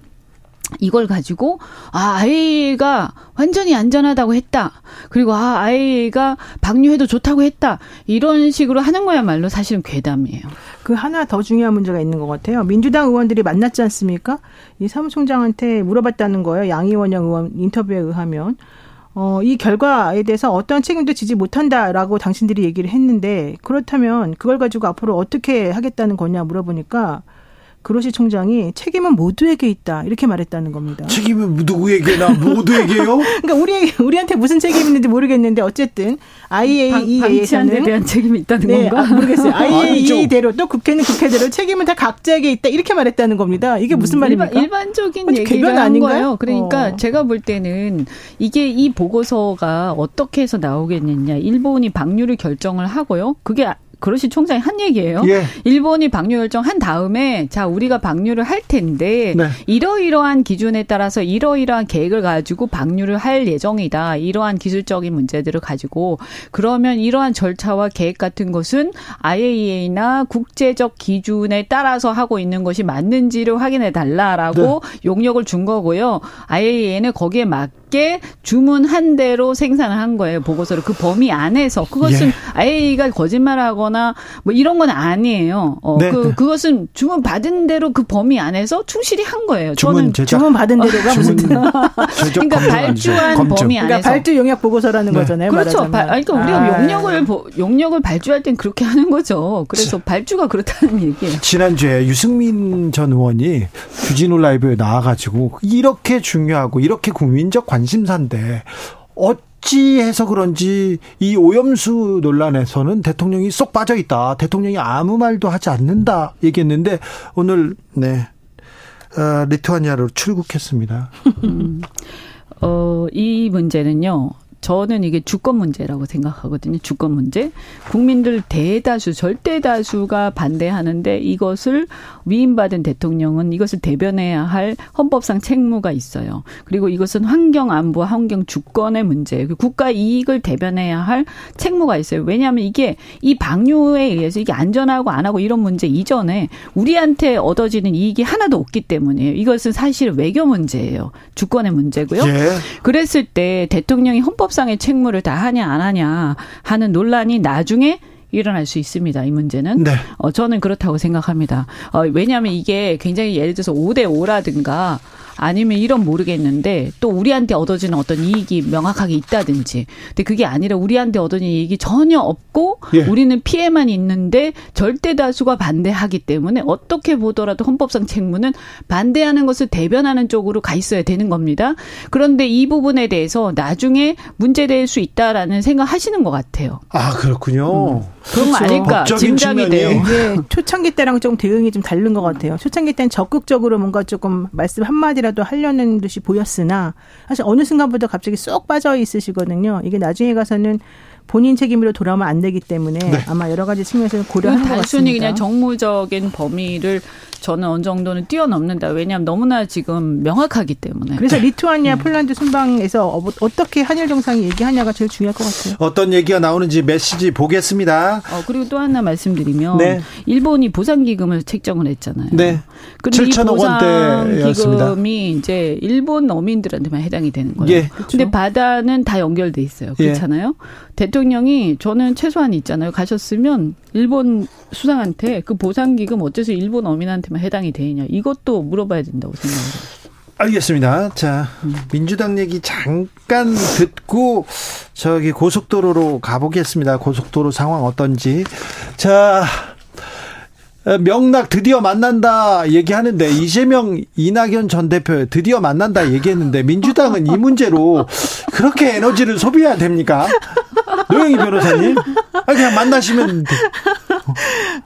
이걸 가지고 아, 아이에이이에이가 완전히 안전하다고 했다. 그리고 아, 아이에이이에이가 방류해도 좋다고 했다. 이런 식으로 하는 거야말로 사실은 괴담이에요. 그 하나 더 중요한 문제가 있는 것 같아요. 민주당 의원들이 만났지 않습니까? 이 사무총장한테 물어봤다는 거예요. 양이원영 의원 인터뷰에 의하면. 어, 이 결과에 대해서 어떤 책임도 지지 못한다라고 당신들이 얘기를 했는데 그렇다면 그걸 가지고 앞으로 어떻게 하겠다는 거냐 물어보니까 그로시 총장이 책임은 모두에게 있다 이렇게 말했다는 겁니다. 책임은 누구에게나 모두에게요? 그러니까 우리 우리한테 무슨 책임이 있는지 모르겠는데 어쨌든 아이에이이에이에서는 대한 책임이 있다는 네, 건가? 아, 모르겠어요. 아이에이이에이대로 또 국회는 국회대로 책임은 다 각자에게 있다 이렇게 말했다는 겁니다. 이게 무슨 음, 말입니까? 일반, 일반적인 얘기가 아닌가요? 그러니까 어. 제가 볼 때는 이게 이 보고서가 어떻게 해서 나오겠느냐? 일본이 방류를 결정을 하고요. 그게 그로시 총장이 한 얘기예요. 예. 일본이 방류 결정한 다음에 자 우리가 방류를 할 텐데 네. 이러이러한 기준에 따라서 이러이러한 계획을 가지고 방류를 할 예정이다. 이러한 기술적인 문제들을 가지고 그러면 이러한 절차와 계획 같은 것은 아이에이이에이나 국제적 기준에 따라서 하고 있는 것이 맞는지를 확인해달라라고 네. 용역을 준 거고요. 아이에이이에이는 거기에 맞 주문한 대로 생산을 한 거예요. 보고서를. 그 범위 안에서. 그것은 예. 아이에이이에이가 거짓말하거나 뭐 이런 건 아니에요. 어, 네. 그, 그것은 주문 받은 대로 그 범위 안에서 충실히 한 거예요. 주문 제작. 저는 주문 받은 대로가 무슨 그러니까 발주한 검증. 범위 안에서. 그러니까 발주 용역 보고서라는 네. 거잖아요. 그렇죠. 바, 그러니까 우리가 아. 용역을, 용역을 발주할 땐 그렇게 하는 거죠. 그래서 지, 발주가 그렇다는 얘기예요. 지난주에 유승민 전 의원이 주진우 라이브에 나와가지고 이렇게 중요하고 이렇게 국민적 관심 관심사인데 어찌해서 그런지 이 오염수 논란에서는 대통령이 쏙 빠져 있다. 대통령이 아무 말도 하지 않는다 얘기했는데 오늘 네 어, 리투아니아로 출국했습니다. 음, 어, 이 문제는요. 저는 이게 주권 문제라고 생각하거든요. 주권 문제. 국민들 대다수, 절대 다수가 반대하는데 이것을 위임받은 대통령은 이것을 대변해야 할 헌법상 책무가 있어요. 그리고 이것은 환경안보와 환경주권의 문제, 국가 이익을 대변해야 할 책무가 있어요. 왜냐하면 이게 이 방류에 의해서 이게 안전하고 안 하고 이런 문제 이전에 우리한테 얻어지는 이익이 하나도 없기 때문이에요. 이것은 사실 외교 문제예요. 주권의 문제고요. 예. 그랬을 때 대통령이 헌법상의 책무를 다 하냐 안 하냐 하는 논란이 나중에 일어날 수 있습니다. 이 문제는. 네. 어, 저는 그렇다고 생각합니다. 어, 왜냐하면 이게 굉장히 예를 들어서 오 대 오라든가 아니면 이런 모르겠는데 또 우리한테 얻어지는 어떤 이익이 명확하게 있다든지. 근데 그게 아니라 우리한테 얻어지는 이익이 전혀 없고 예. 우리는 피해만 있는데 절대 다수가 반대하기 때문에 어떻게 보더라도 헌법상 책무는 반대하는 것을 대변하는 쪽으로 가 있어야 되는 겁니다. 그런데 이 부분에 대해서 나중에 문제될 수 있다라는 생각하시는 것 같아요. 아 그렇군요. 음. 그런 거 아닐까 짐작이 돼요. 예, 초창기 때랑 좀 대응이 좀 다른 것 같아요. 초창기 때는 적극적으로 뭔가 조금 말씀 한마디라도 하려는 듯이 보였으나 사실 어느 순간부터 갑자기 쏙 빠져 있으시거든요. 이게 나중에 가서는 본인 책임으로 돌아오면 안 되기 때문에 네. 아마 여러 가지 측면에서 고려하는 것 같습니다. 단순히 그냥 정무적인 범위를 저는 어느 정도는 뛰어넘는다. 왜냐하면 너무나 지금 명확하기 때문에. 그래서 리투아니아 네. 폴란드 순방에서 어떻게 한일 정상이 얘기하냐가 제일 중요할 것 같아요. 어떤 얘기가 나오는지 메시지 보겠습니다. 어, 그리고 또 하나 말씀드리면 네. 일본이 보상기금을 책정을 했잖아요. 네. 칠천억 원대였습니다. 보상기금이 이제 일본 어민들한테만 해당이 되는 거예요. 예. 그런데 그렇죠. 바다는 다 연결돼 있어요. 그렇잖아요. 예. 대통령 대통령이 저는 최소한 있잖아요. 가셨으면 일본 수상한테 그 보상기금 어째서 일본 어민한테만 해당이 되느냐. 이것도 물어봐야 된다고 생각합니다. 알겠습니다. 자, 음. 민주당 얘기 잠깐 듣고 저기 고속도로로 가보겠습니다. 고속도로 상황 어떤지. 자, 명락 드디어 만난다 얘기하는데 이재명 이낙연 전 대표 드디어 만난다 얘기했는데 민주당은 이 문제로 그렇게 에너지를 소비해야 됩니까? 노영희 변호사님, 그냥 만나시면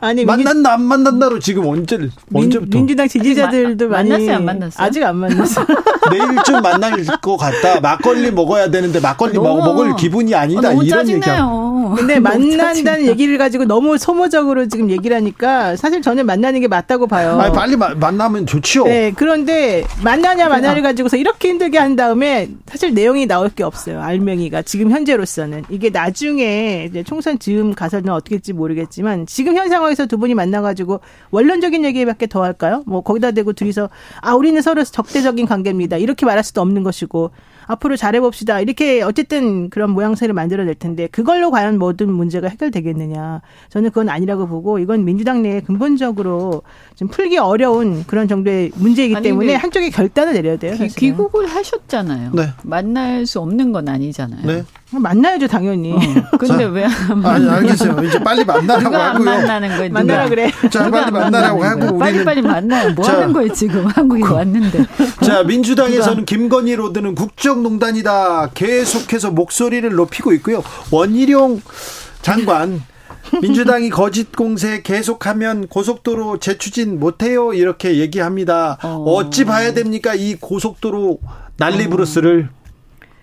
아니 만난다 안 만난다로 지금 언제 민, 언제부터 민주당 지지자들도 많이 만났어요 안 만났어요 아직 안 만났어요. 내일 좀 만날 것 같다. 막걸리 먹어야 되는데 막걸리 너무, 먹을 기분이 아니다. 어, 너무 이런 얘기하고. 근데 만난다는 얘기를 가지고 너무 소모적으로 지금 얘기를 하니까 사실 저는 만나는 게 맞다고 봐요. 아니, 빨리 마, 만나면 좋지요. 네, 그런데 만나냐 만나를 가지고서 이렇게 힘들게 한 다음에 사실 내용이 나올 게 없어요. 알맹이가 지금 현재로서는 이게 나중에 이제 총선 즈음 가서는 어떻게 될지 모르겠지만 지금 현 상황에서 두 분이 만나가지고 원론적인 얘기밖에 더 할까요? 뭐 거기다 대고 둘이서 아 우리는 서로 적대적인 관계입니다. 이렇게 말할 수도 없는 것이고 앞으로 잘해봅시다. 이렇게 어쨌든 그런 모양새를 만들어낼 텐데 그걸로 과연 모든 문제가 해결되겠느냐. 저는 그건 아니라고 보고 이건 민주당 내에 근본적으로 좀 풀기 어려운 그런 정도의 문제이기 아니, 때문에 한쪽에 결단을 내려야 돼요. 사실은. 귀국을 하셨잖아요. 네. 만날 수 없는 건 아니잖아요. 네. 만나야죠 당연히. 어. 근데 왜 안 만나요? 아니, 알겠어요. 이제 빨리 만나라고 누가 안 하고요. 만나는 거예요. 만나라 그래. 자 빨리 만나라고 하고 빨리 빨리 만나요. 뭐 자, 하는 거예요 지금 한국에 그, 왔는데. 자 민주당에서는 김건희 로드는 국정농단이다. 계속해서 목소리를 높이고 있고요. 원희룡 장관. 민주당이 거짓 공세 계속하면 고속도로 재추진 못해요 이렇게 얘기합니다. 어. 어찌 봐야 됩니까 이 고속도로 난리브루스를. 어.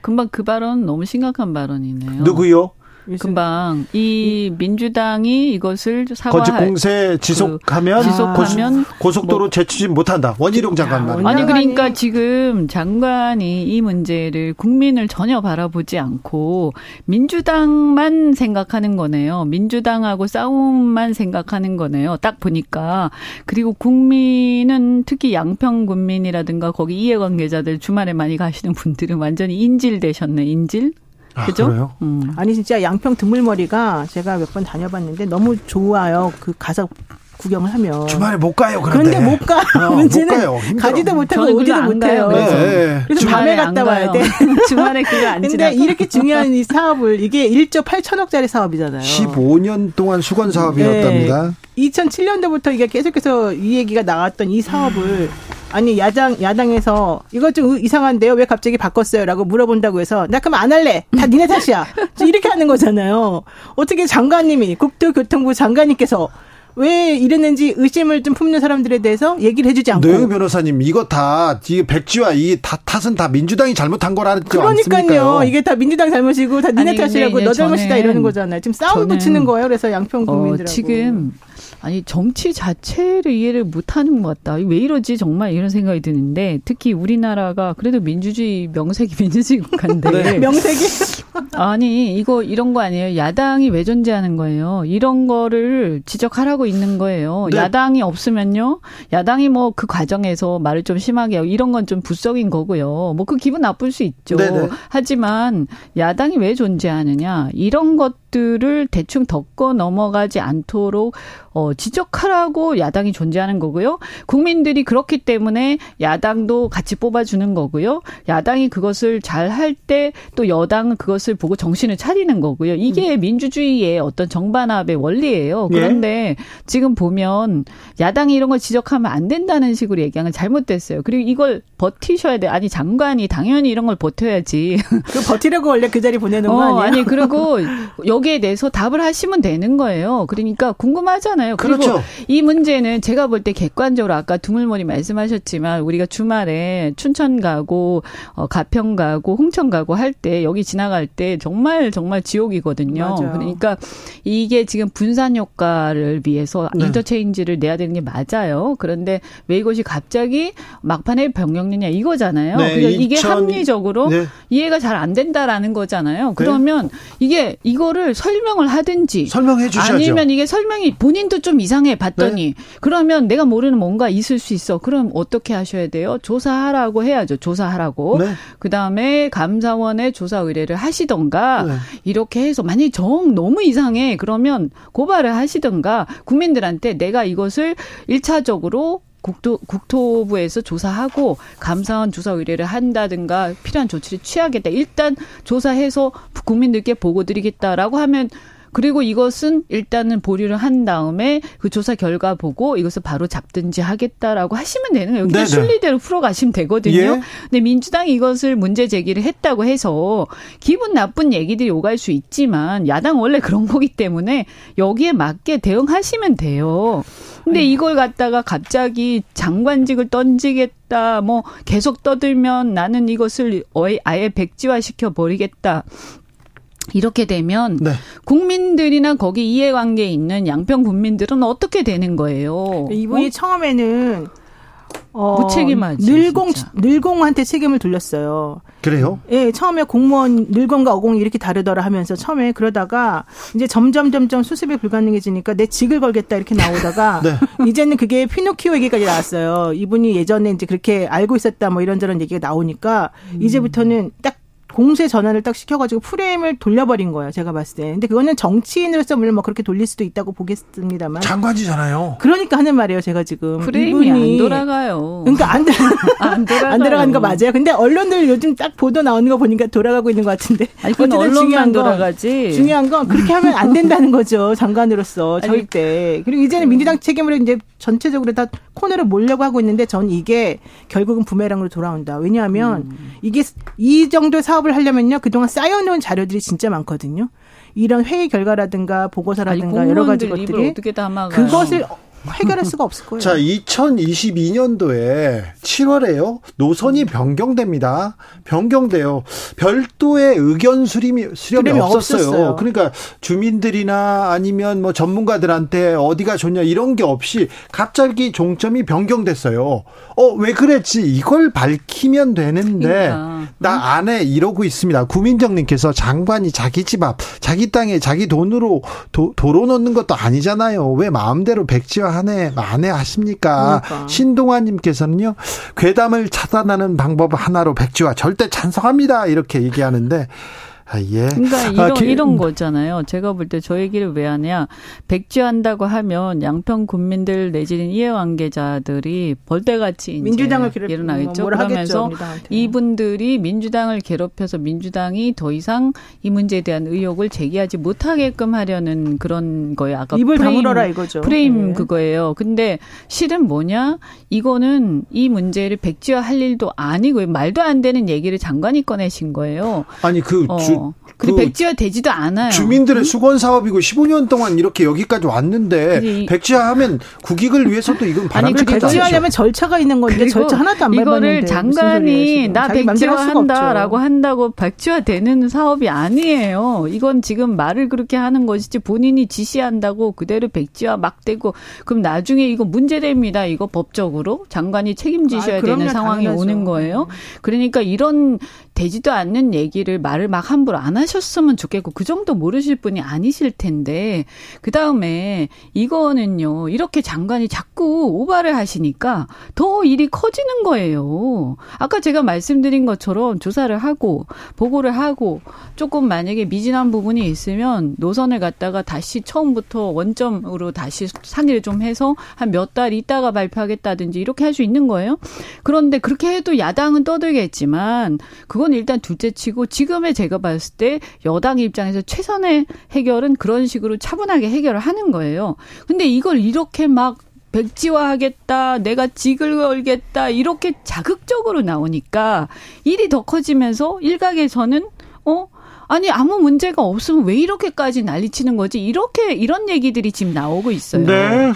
금방 그 발언 너무 심각한 발언이네요. 누구요? 금방 이 민주당이 이것을 사과할 거짓 공세 지속하면, 그 지속하면 고수, 고속도로 뭐. 재추진 못한다. 원희룡 장관 말이야. 아니 그러니까 지금 장관이 이 문제를 국민을 전혀 바라보지 않고 민주당만 생각하는 거네요. 민주당하고 싸움만 생각하는 거네요. 딱 보니까. 그리고 국민은 특히 양평군민이라든가 거기 이해관계자들 주말에 많이 가시는 분들은 완전히 인질되셨네. 인질. 아, 그죠? 음. 아니 진짜 양평 드물머리가 제가 몇 번 다녀봤는데 너무 좋아요. 그 가서 구경을 하면 주말에 못 가요. 그런데, 그런데 못 가. 어, 문제는 못 가요. 가지도 못하고 오지도 못해요. 그래서, 네. 그래서 밤에 갔다 와야 돼. 주말에 그거 안 지나. 근데 이렇게 중요한 이 사업을 이게 일조 팔천억짜리 사업이잖아요. 십오 년 동안 수건 사업이었답니다. 네. 이천칠년도부터 이게 계속해서 이 얘기가 나왔던 이 사업을. 아니 야당 야당에서 이거 좀 이상한데요. 왜 갑자기 바꿨어요라고 물어본다고 해서 나 그럼 안 할래. 다 니네 탓이야. 이렇게 하는 거잖아요. 어떻게 장관님이 국토교통부 장관님께서 왜 이랬는지 의심을 좀 품는 사람들에 대해서 얘기를 해주지 않고. 노영희 변호사님, 이거 다 이 백지와 이 다, 탓은 다 민주당이 잘못한 거라는 거 아닙니까? 그러니까요. 이게 다 민주당 잘못이고 다 니네 탓이라고 너 잘못이다 이러는 거잖아요. 지금 싸움 붙이는 거예요. 그래서 양평 국민들하고. 어, 지금 아니 정치 자체를 이해를 못하는 것 같다. 왜 이러지 정말 이런 생각이 드는데, 특히 우리나라가 그래도 민주주의 명색이 민주주의 국가인데 네. 명색이 아니 이거 이런 거 아니에요. 야당이 왜 존재하는 거예요. 이런 거를 지적하라고 있는 거예요. 네. 야당이 없으면요. 야당이 뭐 그 과정에서 말을 좀 심하게 하고 이런 건 좀 부석인 거고요. 뭐 그 기분 나쁠 수 있죠. 네네. 하지만 야당이 왜 존재하느냐. 이런 것들을 대충 덮고 넘어가지 않도록 어, 지적하라고 야당이 존재하는 거고요. 국민들이 그렇기 때문에 야당도 같이 뽑아주는 거고요. 야당이 그것을 잘 할 때 또 여당은 그것을 보고 정신을 차리는 거고요. 이게 음. 민주주의의 어떤 정반합의 원리예요. 그런데 예. 지금 보면 야당이 이런 걸 지적하면 안 된다는 식으로 얘기하는 건 잘못됐어요. 그리고 이걸 버티셔야 돼. 아니 장관이 당연히 이런 걸 버텨야지. 그 버티려고 원래 그 자리 보내는 거 아니에요? 어, 아니 그리고 여기에 대해서 답을 하시면 되는 거예요. 그러니까 궁금하잖아요. 그리고 그렇죠. 이 문제는 제가 볼 때 객관적으로 아까 두물머리 말씀하셨지만 우리가 주말에 춘천 가고 어, 가평 가고 홍천 가고 할 때 여기 지나갈 때 정말 정말 지옥이거든요. 맞아요. 그러니까 이게 지금 분산 효과를 위해서 네. 인터체인지를 내야 되는 게 맞아요. 그런데 왜 이것이 갑자기 막판에 병력느냐 이거잖아요. 네, 그러니까 이게 이천... 합리적으로 네. 이해가 잘 안 된다라는 거잖아요. 그러면 네. 이게 이거를 설명을 하든지 설명해 주셔야죠. 아니면 이게 설명이 본인 또 좀 이상해 봤더니 네. 그러면 내가 모르는 뭔가 있을 수 있어. 그럼 어떻게 하셔야 돼요? 조사하라고 해야죠. 조사하라고. 네. 그다음에 감사원에 조사 의뢰를 하시던가 네. 이렇게 해서 만약에 정 너무 이상해. 그러면 고발을 하시던가 국민들한테 내가 이것을 일 차적으로 국토, 국토부에서 조사하고 감사원 조사 의뢰를 한다든가 필요한 조치를 취하겠다. 일단 조사해서 국민들께 보고 드리겠다라고 하면 그리고 이것은 일단은 보류를 한 다음에 그 조사 결과 보고 이것을 바로 잡든지 하겠다라고 하시면 되는 거예요. 그냥 순리대로 풀어가시면 되거든요. 예. 근데 민주당이 이것을 문제 제기를 했다고 해서 기분 나쁜 얘기들이 오갈 수 있지만 야당 원래 그런 거기 때문에 여기에 맞게 대응하시면 돼요. 근데 이걸 갖다가 갑자기 장관직을 던지겠다, 뭐 계속 떠들면 나는 이것을 아예 백지화시켜 버리겠다. 이렇게 되면 네. 국민들이나 거기 이해관계에 있는 양평 국민들은 어떻게 되는 거예요? 이분이 어? 처음에는 어, 무책임하지. 늘공, 진짜. 늘공한테 책임을 돌렸어요. 그래요? 예, 처음에 공무원, 늘공과 어공이 이렇게 다르더라 하면서 처음에 그러다가 이제 점점 점점 수습이 불가능해지니까 내 직을 걸겠다 이렇게 나오다가 네. 이제는 그게 피노키오 얘기까지 나왔어요. 이분이 예전에 이제 그렇게 알고 있었다 뭐 이런저런 얘기가 나오니까 음. 이제부터는 딱 공세 전환을 딱 시켜가지고 프레임을 돌려버린 거예요. 제가 봤을 때. 근데 그거는 정치인으로서 물론 뭐 그렇게 돌릴 수도 있다고 보겠습니다만. 장관이잖아요. 그러니까 하는 말이에요. 제가 지금. 프레임이 이분이. 안 돌아가요. 그러니까 안, 안 돌아가요. 안 돌아가는 거 맞아요. 근데 언론들 요즘 딱 보도 나오는 거 보니까 돌아가고 있는 것 같은데. 아니, 그건 언론만 중요한 건, 돌아가지. 중요한 건 그렇게 하면 안 된다는 거죠. 장관으로서. 저희 아니, 때. 그리고 이제는 음. 민주당 책임으로 이제 전체적으로 다 코너를 몰려고 하고 있는데 전 이게 결국은 부메랑으로 돌아온다. 왜냐하면 음. 이게 이 정도 사업 을 하려면요 그동안 쌓여놓은 자료들이 진짜 많거든요. 이런 회의 결과라든가 보고서라든가 아니, 여러 가지 것들이 어떻게 담아가요? 그것을 해결할 수가 없을 거예요. 자, 이천이십이 년도에 칠월에요 노선이 변경됩니다. 변경돼요. 별도의 의견 수렴이, 수렴이 없었어요. 없었어요. 그러니까 주민들이나 아니면 뭐 전문가들한테 어디가 좋냐 이런 게 없이 갑자기 종점이 변경됐어요. 어, 왜 그랬지? 이걸 밝히면 되는데 그러니까. 나 안 해 이러고 있습니다. 구민정님께서 장관이 자기 집 앞, 자기 땅에 자기 돈으로 도, 도로 놓는 것도 아니잖아요. 왜 마음대로 백지화 하네, 만에 하십니까? 그러니까. 신동아님께서는요, 괴담을 차단하는 방법 하나로 백지화 절대 찬성합니다. 이렇게 얘기하는데. 아, 예. 그러니까 이런, 아, 기, 이런 거잖아요. 제가 볼 때 저 얘기를 왜 하냐. 백지화한다고 하면 양평 국민들 내지는 이해관계자들이 벌떼같이 민주당을 괴롭히는 일어나겠죠. 그러면서 하겠죠, 이분들이 민주당을 괴롭혀서 민주당이 더 이상 이 문제에 대한 의혹을 제기하지 못하게끔 하려는 그런 거예요. 아까 입을 프레임, 다물어라 이거죠. 프레임 네. 그거예요. 근데 실은 뭐냐? 이거는 이 문제를 백지화할 일도 아니고 말도 안 되는 얘기를 장관이 꺼내신 거예요. 아니 그 어. 주, 그 백지화되지도 않아요. 주민들의 수건 사업이고 십오 년 동안 이렇게 여기까지 왔는데 백지화하면 국익을 위해서도 이건 바람직하지 않죠. 백지화하려면 절차가 있는 건데 절차 하나도 안 밟았는데 이거를 장관이 나 백지화한다라고 한다고 백지화되는 사업이 아니에요. 이건 지금 말을 그렇게 하는 것이지 본인이 지시한다고 그대로 백지화 막 되고 그럼 나중에 이거 문제됩니다. 이거 법적으로 장관이 책임지셔야 아, 되는 상황이 당연하죠. 오는 거예요. 그러니까 이런 되지도 않는 얘기를 말을 막 함부로 안 하셨으면 좋겠고 그 정도 모르실 분이 아니실 텐데 그다음에 이거는요. 이렇게 장관이 자꾸 오바를 하시니까 더 일이 커지는 거예요. 아까 제가 말씀드린 것처럼 조사를 하고 보고를 하고 조금 만약에 미진한 부분이 있으면 노선을 갖다가 다시 처음부터 원점으로 다시 상의를 좀 해서 한 몇 달 있다가 발표하겠다든지 이렇게 할 수 있는 거예요. 그런데 그렇게 해도 야당은 떠들겠지만 그건 일단 둘째치고 지금의 제가 봤을 때 여당 입장에서 최선의 해결은 그런 식으로 차분하게 해결을 하는 거예요. 근데 이걸 이렇게 막 백지화하겠다, 내가 직을 걸겠다 이렇게 자극적으로 나오니까 일이 더 커지면서 일각에서는 어? 아니 아무 문제가 없으면 왜 이렇게까지 난리치는 거지? 이렇게 이런 얘기들이 지금 나오고 있어요. 네.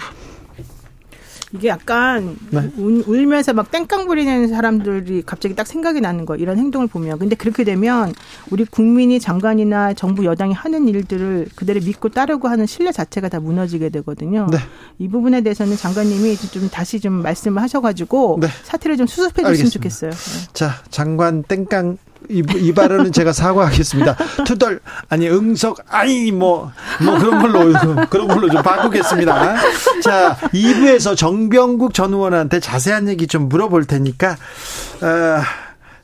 이게 약간 네. 울면서 막 땡깡 부리는 사람들이 갑자기 딱 생각이 나는 거예요. 이런 행동을 보면. 근데 그렇게 되면 우리 국민이 장관이나 정부 여당이 하는 일들을 그대로 믿고 따르고 하는 신뢰 자체가 다 무너지게 되거든요. 네. 이 부분에 대해서는 장관님이 좀 다시 좀 말씀을 하셔가지고 네. 사태를 좀 수습해 주셨으면 좋겠어요. 네. 자, 장관 땡깡. 이, 이 발언은 제가 사과하겠습니다. 투덜 아니 응석 아니 뭐뭐 뭐 그런 걸로 그런 걸로 좀 바꾸겠습니다. 자, 이 부에서 정병국 전 의원한테 자세한 얘기 좀 물어볼 테니까 어,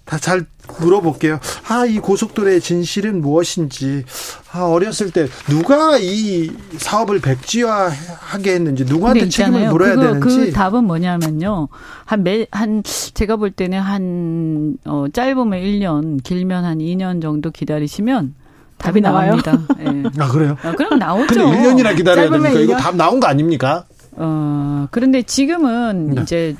다 잘 물어볼게요. 아, 이 고속도로의 진실은 무엇인지. 아, 어렸을 때 누가 이 사업을 백지화하게 했는지 누구한테 책임을 물어야 그거, 되는지. 그 답은 뭐냐면요. 한 매, 한 제가 볼 때는 한 어, 짧으면 일 년, 길면 한 이 년 정도 기다리시면 답이 나옵니다. 네. 아, 그래요? 아, 그럼 나오죠. 근데 일 년이나 기다려야 됩니까? 일 년? 이거 답 나온 거 아닙니까? 어, 그런데 지금은 네. 이제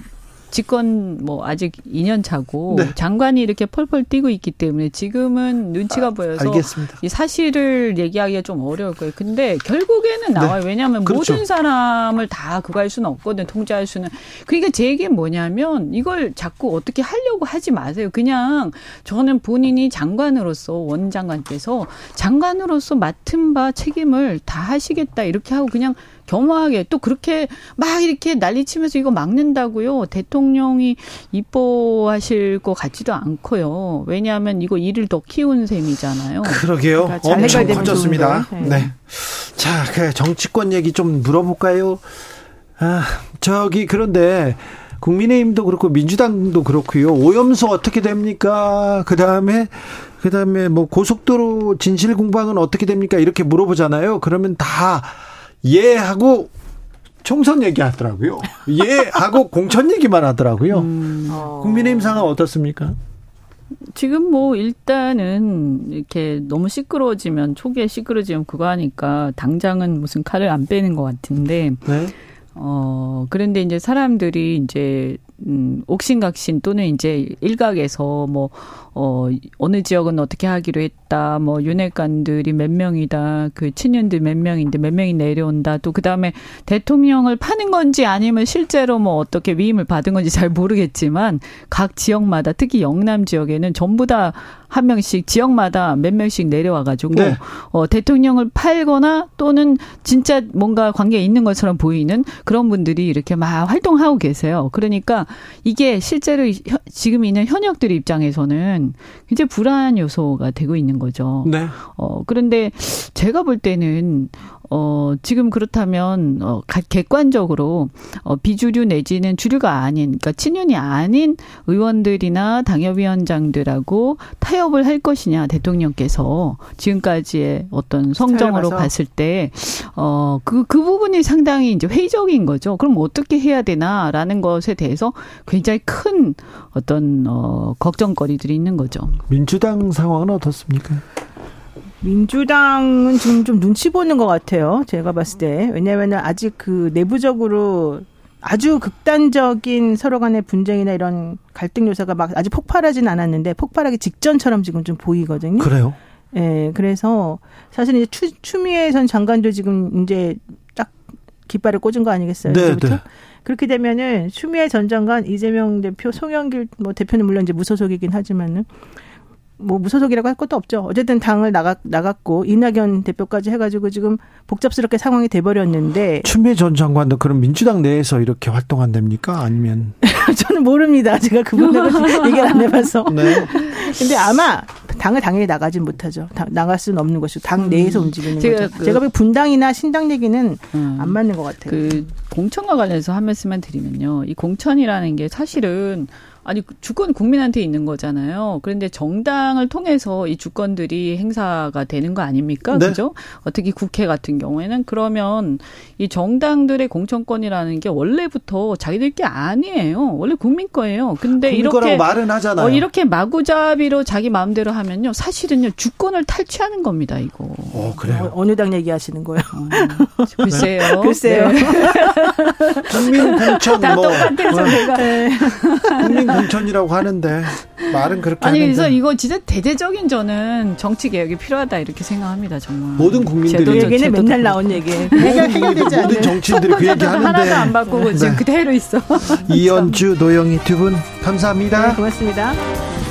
집권 뭐 아직 이 년 차고 네. 장관이 이렇게 펄펄 뛰고 있기 때문에 지금은 눈치가 아, 보여서 알겠습니다. 이 사실을 얘기하기가 좀 어려울 거예요. 근데 결국에는 나와요. 네. 왜냐하면 그렇죠. 모든 사람을 다 그거 할 수는 없거든. 통제할 수는. 그러니까 제 얘기는 뭐냐면 이걸 자꾸 어떻게 하려고 하지 마세요. 그냥 저는 본인이 장관으로서 원 장관께서 장관으로서 맡은 바 책임을 다 하시겠다 이렇게 하고 그냥 겸허하게 또 그렇게 막 이렇게 난리치면서 이거 막는다고요. 대통령이 이뻐하실 것 같지도 않고요. 왜냐하면 이거 일을 더 키운 셈이잖아요. 그러게요. 그러니까 엄청 커졌습니다. 네. 네. 자, 그 정치권 얘기 좀 물어볼까요? 아, 저기 그런데 국민의힘도 그렇고 민주당도 그렇고요. 오염수 어떻게 됩니까? 그 다음에 그 다음에 뭐 고속도로 진실 공방은 어떻게 됩니까? 이렇게 물어보잖아요. 그러면 다 예 하고 총선 얘기하더라고요. 예 하고 공천 얘기만 하더라고요. 음, 어. 국민의힘 상황 어떻습니까? 지금 뭐 일단은 이렇게 너무 시끄러워지면 초기에 시끄러워지면 그거 하니까 당장은 무슨 칼을 안 빼는 것 같은데. 네. 어 그런데 이제 사람들이 이제 음, 옥신각신 또는 이제 일각에서 뭐 어, 어느 지역은 어떻게 하기로 했다. 뭐 윤핵관들이 몇 명이다. 그 친윤들 몇 명인데 몇 명이 내려온다. 또 그다음에 대통령을 파는 건지 아니면 실제로 뭐 어떻게 위임을 받은 건지 잘 모르겠지만 각 지역마다 특히 영남 지역에는 전부 다 한 명씩 지역마다 몇 명씩 내려와 가지고 네. 어, 대통령을 팔거나 또는 진짜 뭔가 관계가 있는 것처럼 보이는 그런 분들이 이렇게 막 활동하고 계세요. 그러니까 이게 실제로 지금 있는 현역들 입장에서는 굉장히 불안 요소가 되고 있는 거죠. 네. 어, 그런데 제가 볼 때는 어, 지금 그렇다면 어, 객관적으로 어, 비주류 내지는 주류가 아닌 그러니까 친윤이 아닌 의원들이나 당협위원장들하고 타협을 할 것이냐 대통령께서 지금까지의 어떤 성정으로 봤을 때 어, 그, 그 부분이 상당히 이제 회의적인 거죠. 그럼 어떻게 해야 되나라는 것에 대해서 굉장히 큰 어떤 어, 걱정거리들이 있는 거죠. 민주당 상황은 어떻습니까? 민주당은 지금 좀 눈치 보는 것 같아요. 제가 봤을 때. 왜냐하면 아직 그 내부적으로 아주 극단적인 서로 간의 분쟁이나 이런 갈등 요소가 막 아주 폭발하진 않았는데 폭발하기 직전처럼 지금 좀 보이거든요. 그래요? 예, 그래서 사실 이제 추, 추미애 전 장관도 지금 이제 딱 깃발을 꽂은 거 아니겠어요? 네, 네. 그렇게 되면은 추미애 전 장관, 이재명 대표, 송영길 뭐 대표는 물론 이제 무소속이긴 하지만은 뭐 무소속이라고 할 것도 없죠. 어쨌든 당을 나갔, 나갔고 이낙연 대표까지 해가지고 지금 복잡스럽게 상황이 돼버렸는데. 추미애 전 장관도 그럼 민주당 내에서 이렇게 활동한답니까? 아니면. 저는 모릅니다. 제가 그분하고 얘기를 안 해봐서. 네. 근데 아마 당을 당연히 나가진 못하죠. 당, 나갈 수는 없는 것이고 당 내에서 음. 움직이는 제가 거죠. 그, 제가 그 분당이나 신당 얘기는 음. 안 맞는 것 같아요. 그 공천과 관련해서 한 말씀만 드리면요. 이 공천이라는 게 사실은 아니 주권 국민한테 있는 거잖아요. 그런데 정당을 통해서 이 주권들이 행사가 되는 거 아닙니까? 네. 그죠? 어떻게 국회 같은 경우에는 그러면 이 정당들의 공천권이라는 게 원래부터 자기들 게 아니에요. 원래 국민 거예요. 근데 국민 이렇게 거라고 말은 하잖아요. 어, 이렇게 마구잡이로 자기 마음대로 하면요, 사실은요 주권을 탈취하는 겁니다. 이거. 어 그래요. 어, 어느 당 얘기하시는 거예요? 어, 글쎄요. 글쎄요. 네. 국민 공천 다 뭐. 똑같아서 내가. 네. 국민 공천이라고 하는데 말은 그렇게 아니 하는데. 그래서 이거 진짜 대대적인 저는 정치 개혁이 필요하다 이렇게 생각합니다. 정말 모든 국민들이 그 얘기는 맨날 나온 얘기 해결되지 않는 모든 정치인들이 그 얘기하는데 하나도 안 바꾸고 네. 지금 그대로 있어. 이현주, 노영희 두 분 감사합니다. 네, 고맙습니다.